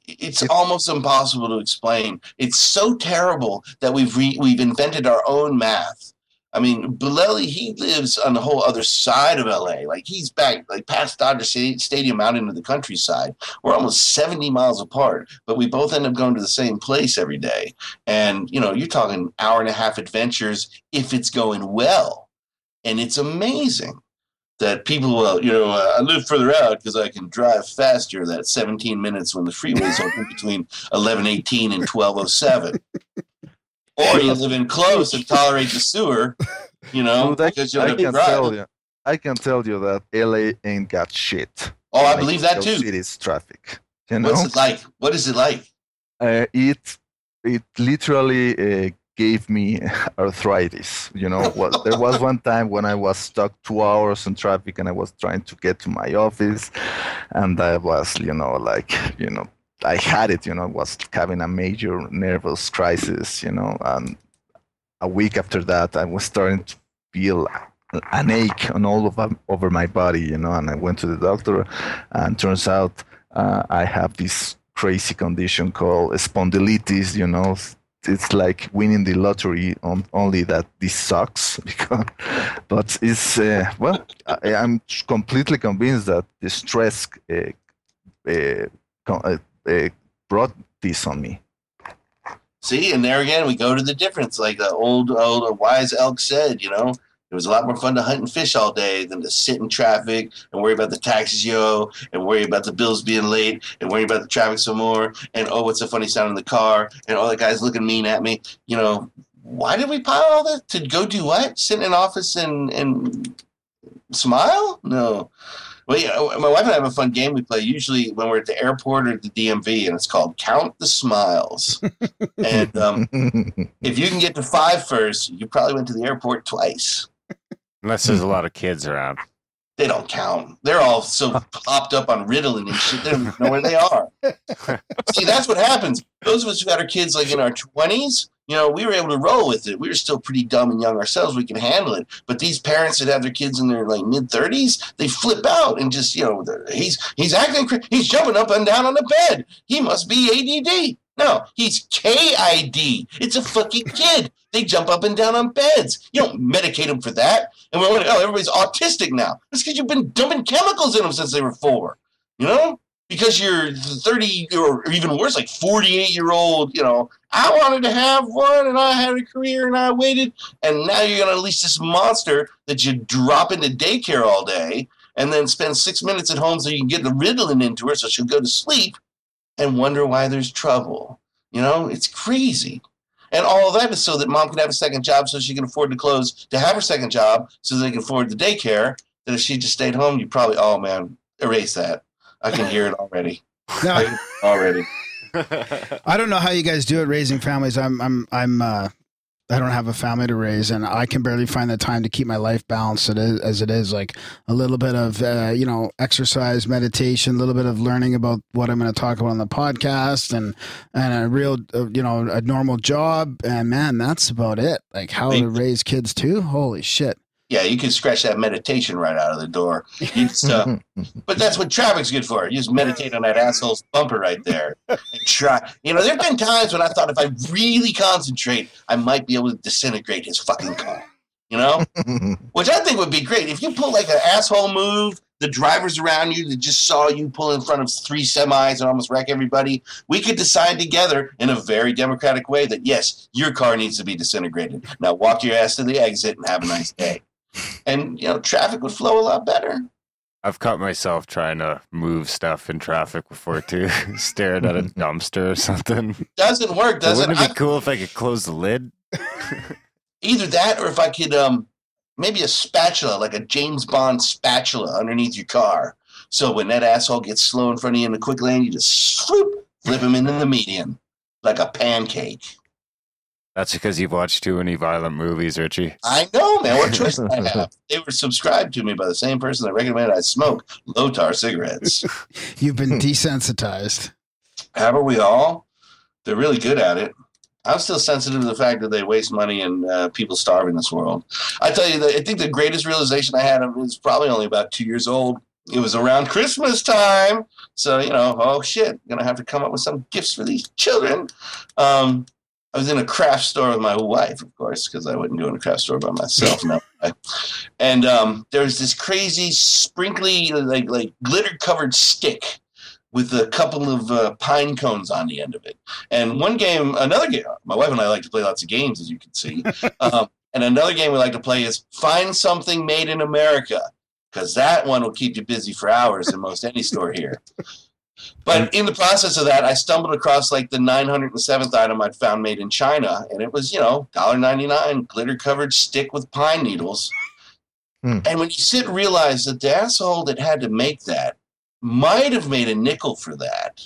It's almost impossible to explain. It's so terrible that we've invented our own math. I mean, Bolelli, he lives on the whole other side of LA. Like, he's back, like, past Dodger Stadium out into the countryside. We're almost 70 miles apart, but we both end up going to the same place every day. And, you're talking hour and a half adventures if it's going well. And it's amazing that people will, I live further out because I can drive faster that 17 minutes when the freeway's open between 11:18 and 12:07. Or you live in close and tolerate the sewer, Dude, I can tell you that LA ain't got shit. Oh, I believe that too. City's traffic. What's it like? What is it like? It literally gave me arthritis. There was one time when I was stuck 2 hours in traffic and I was trying to get to my office, and I was, I had it, was having a major nervous crisis, and a week after that, I was starting to feel an ache on all over my body, and I went to the doctor, and turns out I have this crazy condition called spondylitis, It's like winning the lottery, only that this sucks. But it's, I'm completely convinced that the stress brought this on me. See, and there again, we go to the difference. Like the old wise elk said, it was a lot more fun to hunt and fish all day than to sit in traffic and worry about the taxes you owe and worry about the bills being late and worry about the traffic some more and, oh, what's a funny sound in the car and, oh, that guy's looking mean at me. Why did we pile all that? To go do what? Sit in an office and smile? No. Well, my wife and I have a fun game we play usually when we're at the airport or at the DMV, and it's called Count the Smiles. And if you can get to 5 first, you probably went to the airport twice. Unless there's a lot of kids around. they don't count. They're all so popped up on Ritalin and shit. They don't even know where they are. See, that's what happens. Those of us who got our kids like in our 20s, you know, we were able to roll with it. We were still pretty dumb and young ourselves. We can handle it. But these parents that have their kids in their like mid 30s, they flip out and just, you know, he's acting, he's jumping up and down on the bed. He must be ADD. No, he's KID. It's a fucking kid. They jump up and down on beds. You don't medicate them for that. And we're like, oh, everybody's autistic now. That's because you've been dumping chemicals in them since they were 4. You know? Because you're 30 or even worse, like 48-year-old, you know, I wanted to have one and I had a career and I waited. And now you're going to unleash this monster that you drop into daycare all day and then spend 6 minutes at home so you can get the Ritalin into her so she'll go to sleep and wonder why there's trouble. You know, it's crazy. And all of that is so that mom can have a second job so she can afford to have her second job so they can afford the daycare. That if she just stayed home, you probably, oh man, erase that. I can hear it already. I don't know how you guys do it raising families. I don't have a family to raise, and I can barely find the time to keep my life balanced as it is. Like a little bit of, exercise, meditation, a little bit of learning about what I'm going to talk about on the podcast, and a real, a normal job. And man, that's about it. Like how to raise kids too. Holy shit. Yeah, you can scratch that meditation right out of the door. But that's what traffic's good for. You just meditate on that asshole's bumper right there and try. You know, there have been times when I thought if I really concentrate, I might be able to disintegrate his fucking car, you know, which I think would be great. If you pull like an asshole move, the drivers around you that just saw you pull in front of 3 semis and almost wreck everybody, we could decide together in a very democratic way that, yes, your car needs to be disintegrated. Now walk your ass to the exit and have a nice day. And, you know, traffic would flow a lot better. I've caught myself trying to move stuff in traffic before, too. Staring at a dumpster or something. Doesn't work, does it? Wouldn't it be cool if I could close the lid? Either that or if I could, maybe a spatula, like a James Bond spatula underneath your car. So when that asshole gets slow in front of you in the quick lane, you just flip him into the median like a pancake. That's because you've watched too many violent movies, Richie. I know, man. What choice did I have? They were subscribed to me by the same person that recommended I smoke low-tar cigarettes. You've been desensitized. Haven't we all? They're really good at it. I'm still sensitive to the fact that they waste money and people starve in this world. I tell you, I think the greatest realization I had was probably only about 2 years old. It was around Christmas time. So, you know, oh, shit, going to have to come up with some gifts for these children. I was in a craft store with my wife, of course, because I wouldn't go in a craft store by myself. No. And there was this crazy, sprinkly, like glitter-covered stick with a couple of pine cones on the end of it. And another game, my wife and I like to play lots of games, as you can see. And another game we like to play is Find Something Made in America, because that one will keep you busy for hours in most any store here. But in the process of that, I stumbled across like the 907th item I'd found made in China. And it was, you know, $1.99 glitter-covered stick with pine needles. And when you sit and realize that the asshole that had to make that might have made a nickel for that.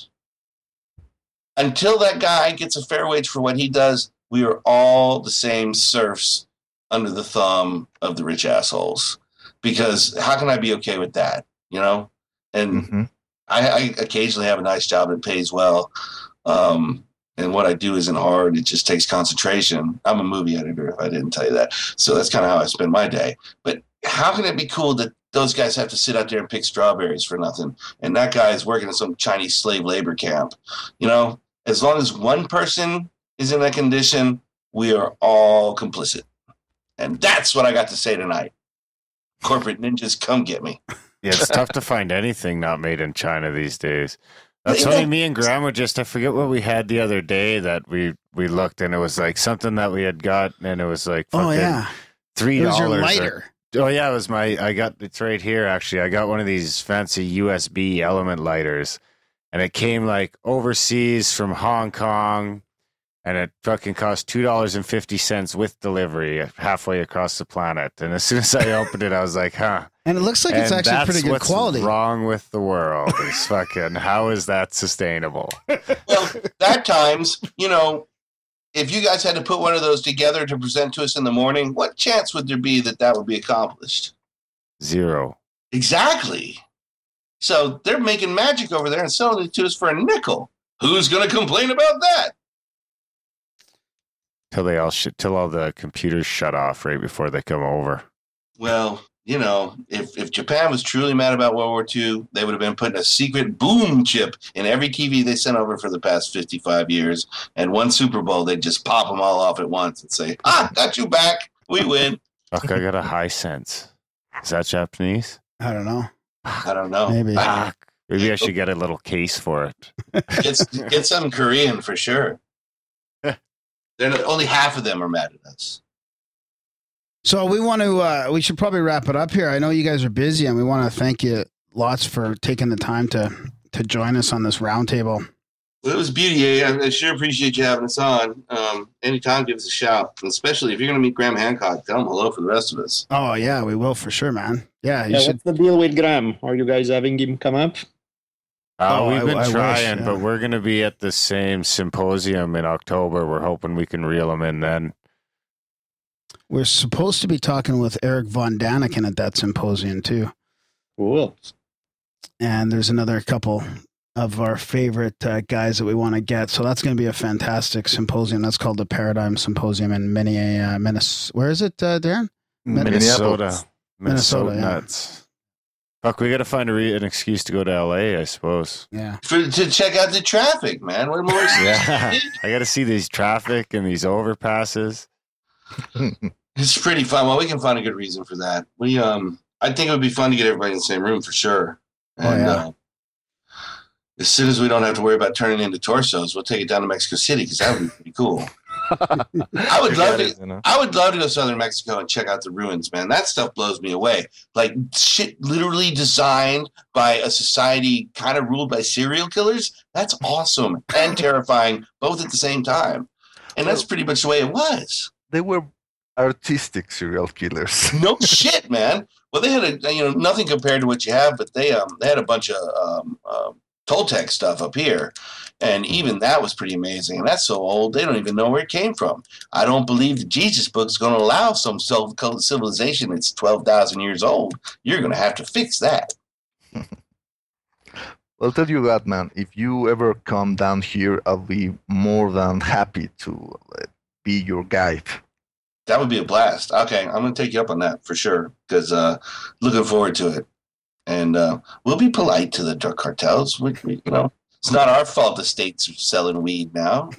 Until that guy gets a fair wage for what he does, we are all the same serfs under the thumb of the rich assholes. Because how can I be okay with that, you know? And... I occasionally have a nice job that pays well. And what I do isn't hard. It just takes concentration. I'm a movie editor, if I didn't tell you that. So that's kind of how I spend my day. But how can it be cool that those guys have to sit out there and pick strawberries for nothing? And that guy is working in some Chinese slave labor camp. You know, as long as one person is in that condition, we are all complicit. And that's what I got to say tonight. Corporate ninjas, come get me. Yeah, it's tough to find anything not made in China these days. That's only me and Graham were I forget what we had the other day that we looked and it was like something that we had got and it was like fucking $3. It was your lighter. It was it's right here actually. I got one of these fancy USB element lighters and it came like overseas from Hong Kong and it fucking cost $2.50 with delivery halfway across the planet. And as soon as I opened it, I was like, huh. And it looks like it's actually pretty good quality. What's wrong with the world is fucking, how is that sustainable? Well, that times, you know, if you guys had to put one of those together to present to us in the morning, what chance would there be that would be accomplished? 0. Exactly. So they're making magic over there and selling it to us for a nickel. Who's going to complain about that? Till all the computers shut off right before they come over. Well, you know, if Japan was truly mad about World War II, they would have been putting a secret boom chip in every TV they sent over for the past 55 years. And one Super Bowl, they'd just pop them all off at once and say, got you back. We win. Look, I got a high sense. Is that Japanese? I don't know. Maybe. Maybe I should get a little case for it. Get some Korean for sure. Only half of them are mad at us. So we want to. We should probably wrap it up here. I know you guys are busy, and we want to thank you lots for taking the time to join us on this roundtable. Well, it was beauty. I sure appreciate you having us on. Anytime, give us a shout. Especially if you're going to meet Graham Hancock, tell him hello for the rest of us. Oh, yeah, we will for sure, man. Yeah, what's the deal with Graham? Are you guys having him come up? We've been trying, but we're going to be at the same symposium in October. We're hoping we can reel him in then. We're supposed to be talking with Eric Von Daniken at that symposium, too. Cool. And there's another couple of our favorite guys that we want to get. So that's going to be a fantastic symposium. That's called the Paradigm Symposium in Minnesota. Where is it, Darren? Minnesota. Nuts. Fuck, we got to find an excuse to go to LA, I suppose. Yeah. To check out the traffic, man. What more? Yeah. I got to see these traffic and these overpasses. It's pretty fun. Well, we can find a good reason for that. We, I think it would be fun to get everybody in the same room for sure. And as soon as we don't have to worry about turning into torsos, we'll take it down to Mexico City because that would be pretty cool. I would love to go to southern Mexico and check out the ruins, man. That stuff blows me away. Like shit literally designed by a society kind of ruled by serial killers. That's awesome and terrifying both at the same time. And that's pretty much the way it was. They were artistic serial killers. No shit, man. Well, they had nothing compared to what you have, but they had a bunch of Toltec stuff up here. And even that was pretty amazing. And that's so old, they don't even know where it came from. I don't believe the Jesus book is going to allow some self-called civilization that's 12,000 years old. You're going to have to fix that. I'll tell you that, man. If you ever come down here, I'll be more than happy to be your guide. That would be a blast. Okay, I'm going to take you up on that for sure because looking forward to it. And we'll be polite to the drug cartels. We it's not our fault the states are selling weed now.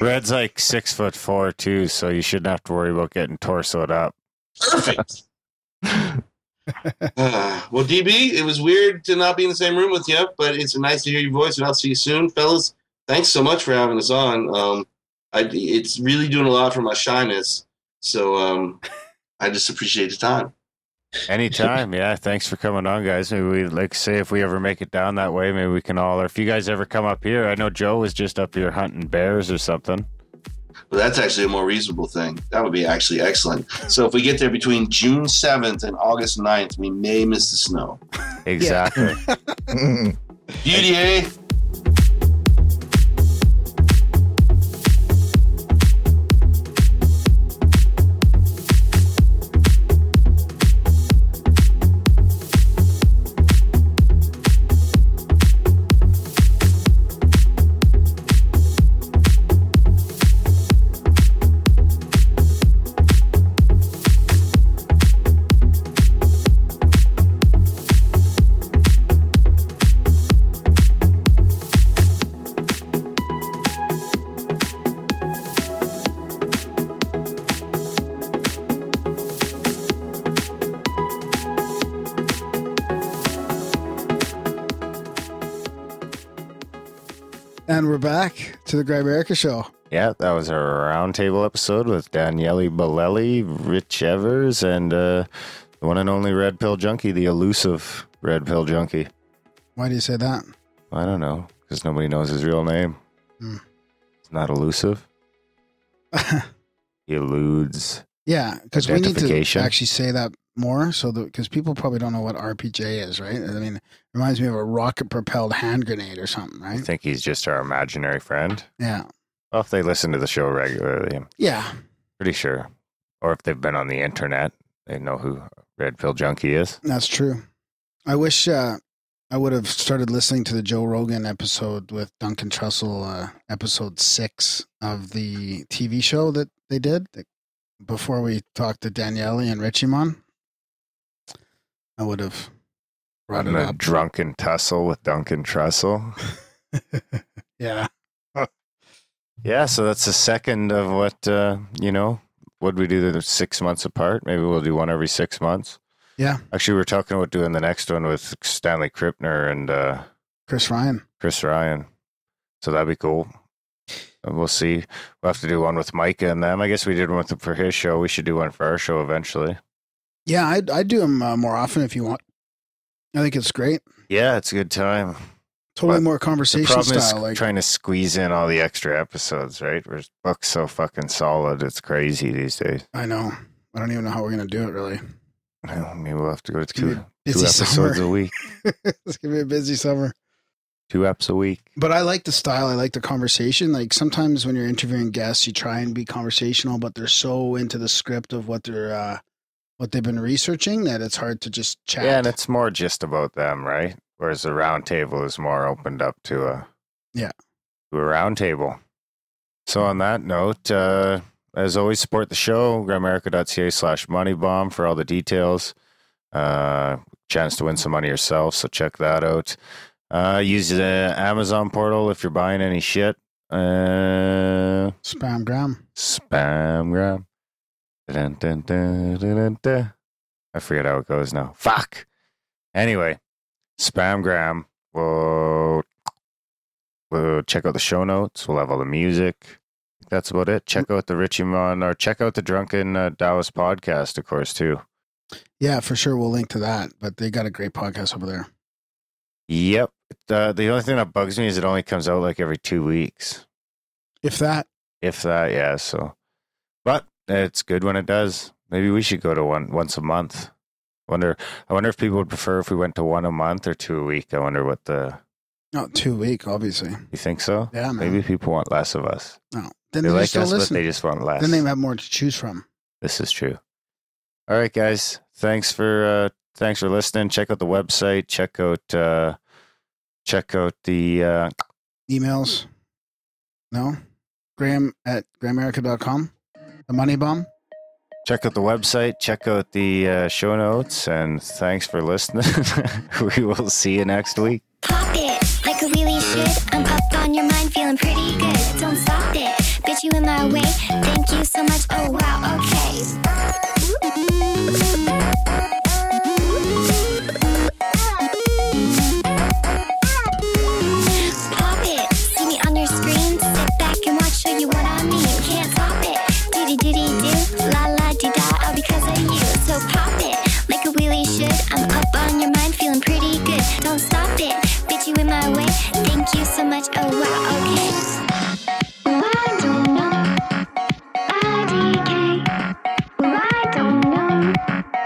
Red's like 6'4" too, so you shouldn't have to worry about getting torsoed up. Perfect. Well, DB, it was weird to not be in the same room with you, but it's nice to hear your voice, and I'll see you soon, fellas. Thanks so much for having us on. It's really doing a lot for my shyness, so I just appreciate the time. Anytime, yeah. Thanks for coming on, guys. Maybe we say if we ever make it down that way, maybe we can all, or if you guys ever come up here, I know Joe was just up here hunting bears or something. Well, that's actually a more reasonable thing. That would be actually excellent. So if we get there between June 7th and August 9th, we may miss the snow. Exactly. Yeah. Beauty, eh? And we're back to the Grimerica Show. Yeah, that was our roundtable episode with Daniele Bolelli, Rich Evirs, and the one and only Red Pill Junkie, the elusive Red Pill Junkie. Why do you say that? I don't know, because nobody knows his real name. It's not elusive. He eludes. Yeah, because we need to actually say that more, because people probably don't know what RPJ is, right? I mean, it reminds me of a rocket-propelled hand grenade or something, right? I think he's just our imaginary friend. Yeah. Well, if they listen to the show regularly. Yeah. Pretty sure. Or if they've been on the internet, they know who Red Pill Junkie is. That's true. I wish I would have started listening to the Joe Rogan episode with Duncan Trussell, episode 6 of the TV show that they did before we talked to Daniele and Richie Mon. I would have brought it up. Drunken tussle with Duncan Trussell. Yeah. Yeah, so that's the second of what, what we do 6 months apart. Maybe we'll do one every 6 months. Yeah. Actually, we were talking about doing the next one with Stanley Krippner and Chris Ryan. So that'd be cool. And we'll see. We'll have to do one with Micah and them. I guess we did one with them for his show. We should do one for our show eventually. Yeah, I'd do them more often if you want. I think it's great. Yeah, it's a good time. Totally but more conversation style. The problem is trying to squeeze in all the extra episodes, right? We're booked so fucking solid. It's crazy these days. I know. I don't even know how we're going to do it, really. I mean, we'll have to go to two episodes a week. It's going to be a busy summer. 2 eps a week. But I like the style. I like the conversation. Like sometimes when you're interviewing guests, you try and be conversational, but they're so into the script of what they've been researching that it's hard to just chat. Yeah, and it's more just about them, right? Whereas the round table is more opened up to a round table. So on that note, as always, support the show, grammarica.ca/moneybomb for all the details. Chance to win some money yourself, so check that out. Use the Amazon portal if you're buying any shit. Spamgram. Dun, dun, dun, dun, dun, dun. I forget how it goes now. Fuck! Anyway. Spamgram. We'll check out the show notes. We'll have all the music. That's about it. Check out the Richie Mon, or check out the Drunken Taoist podcast, of course, too. Yeah, for sure. We'll link to that. But they got a great podcast over there. Yep. The only thing that bugs me is it only comes out every 2 weeks. If that, yeah. So, but it's good when it does. Maybe we should go to one once a month. I wonder if people would prefer if we went to one a month or 2 a week. I wonder what the... No, 2 a week, obviously. You think so? Yeah, man. Maybe people want less of us. No. Then they like us, but they just want less. Then they have more to choose from. This is true. All right, guys. Thanks for listening. Check out the website. Check out the... emails. No? Graham@grammarica.com. The Money Bomb. Check out the website, check out the show notes, and thanks for listening. We will see you next week. Pop it, like I really should. I'm up on your mind, feeling pretty good. Don't stop it, bitch, you in my way. Thank you so much, oh wow, okay. Pop it, see me on your screen. Sit back and watch, show you what I mean. Can't stop it, doody-doody-doo, la-la. Because of you, so pop it like a wheelie should. I'm up on your mind, feeling pretty good. Don't stop it, bitch, you in my way. Thank you so much, oh wow, okay. I don't know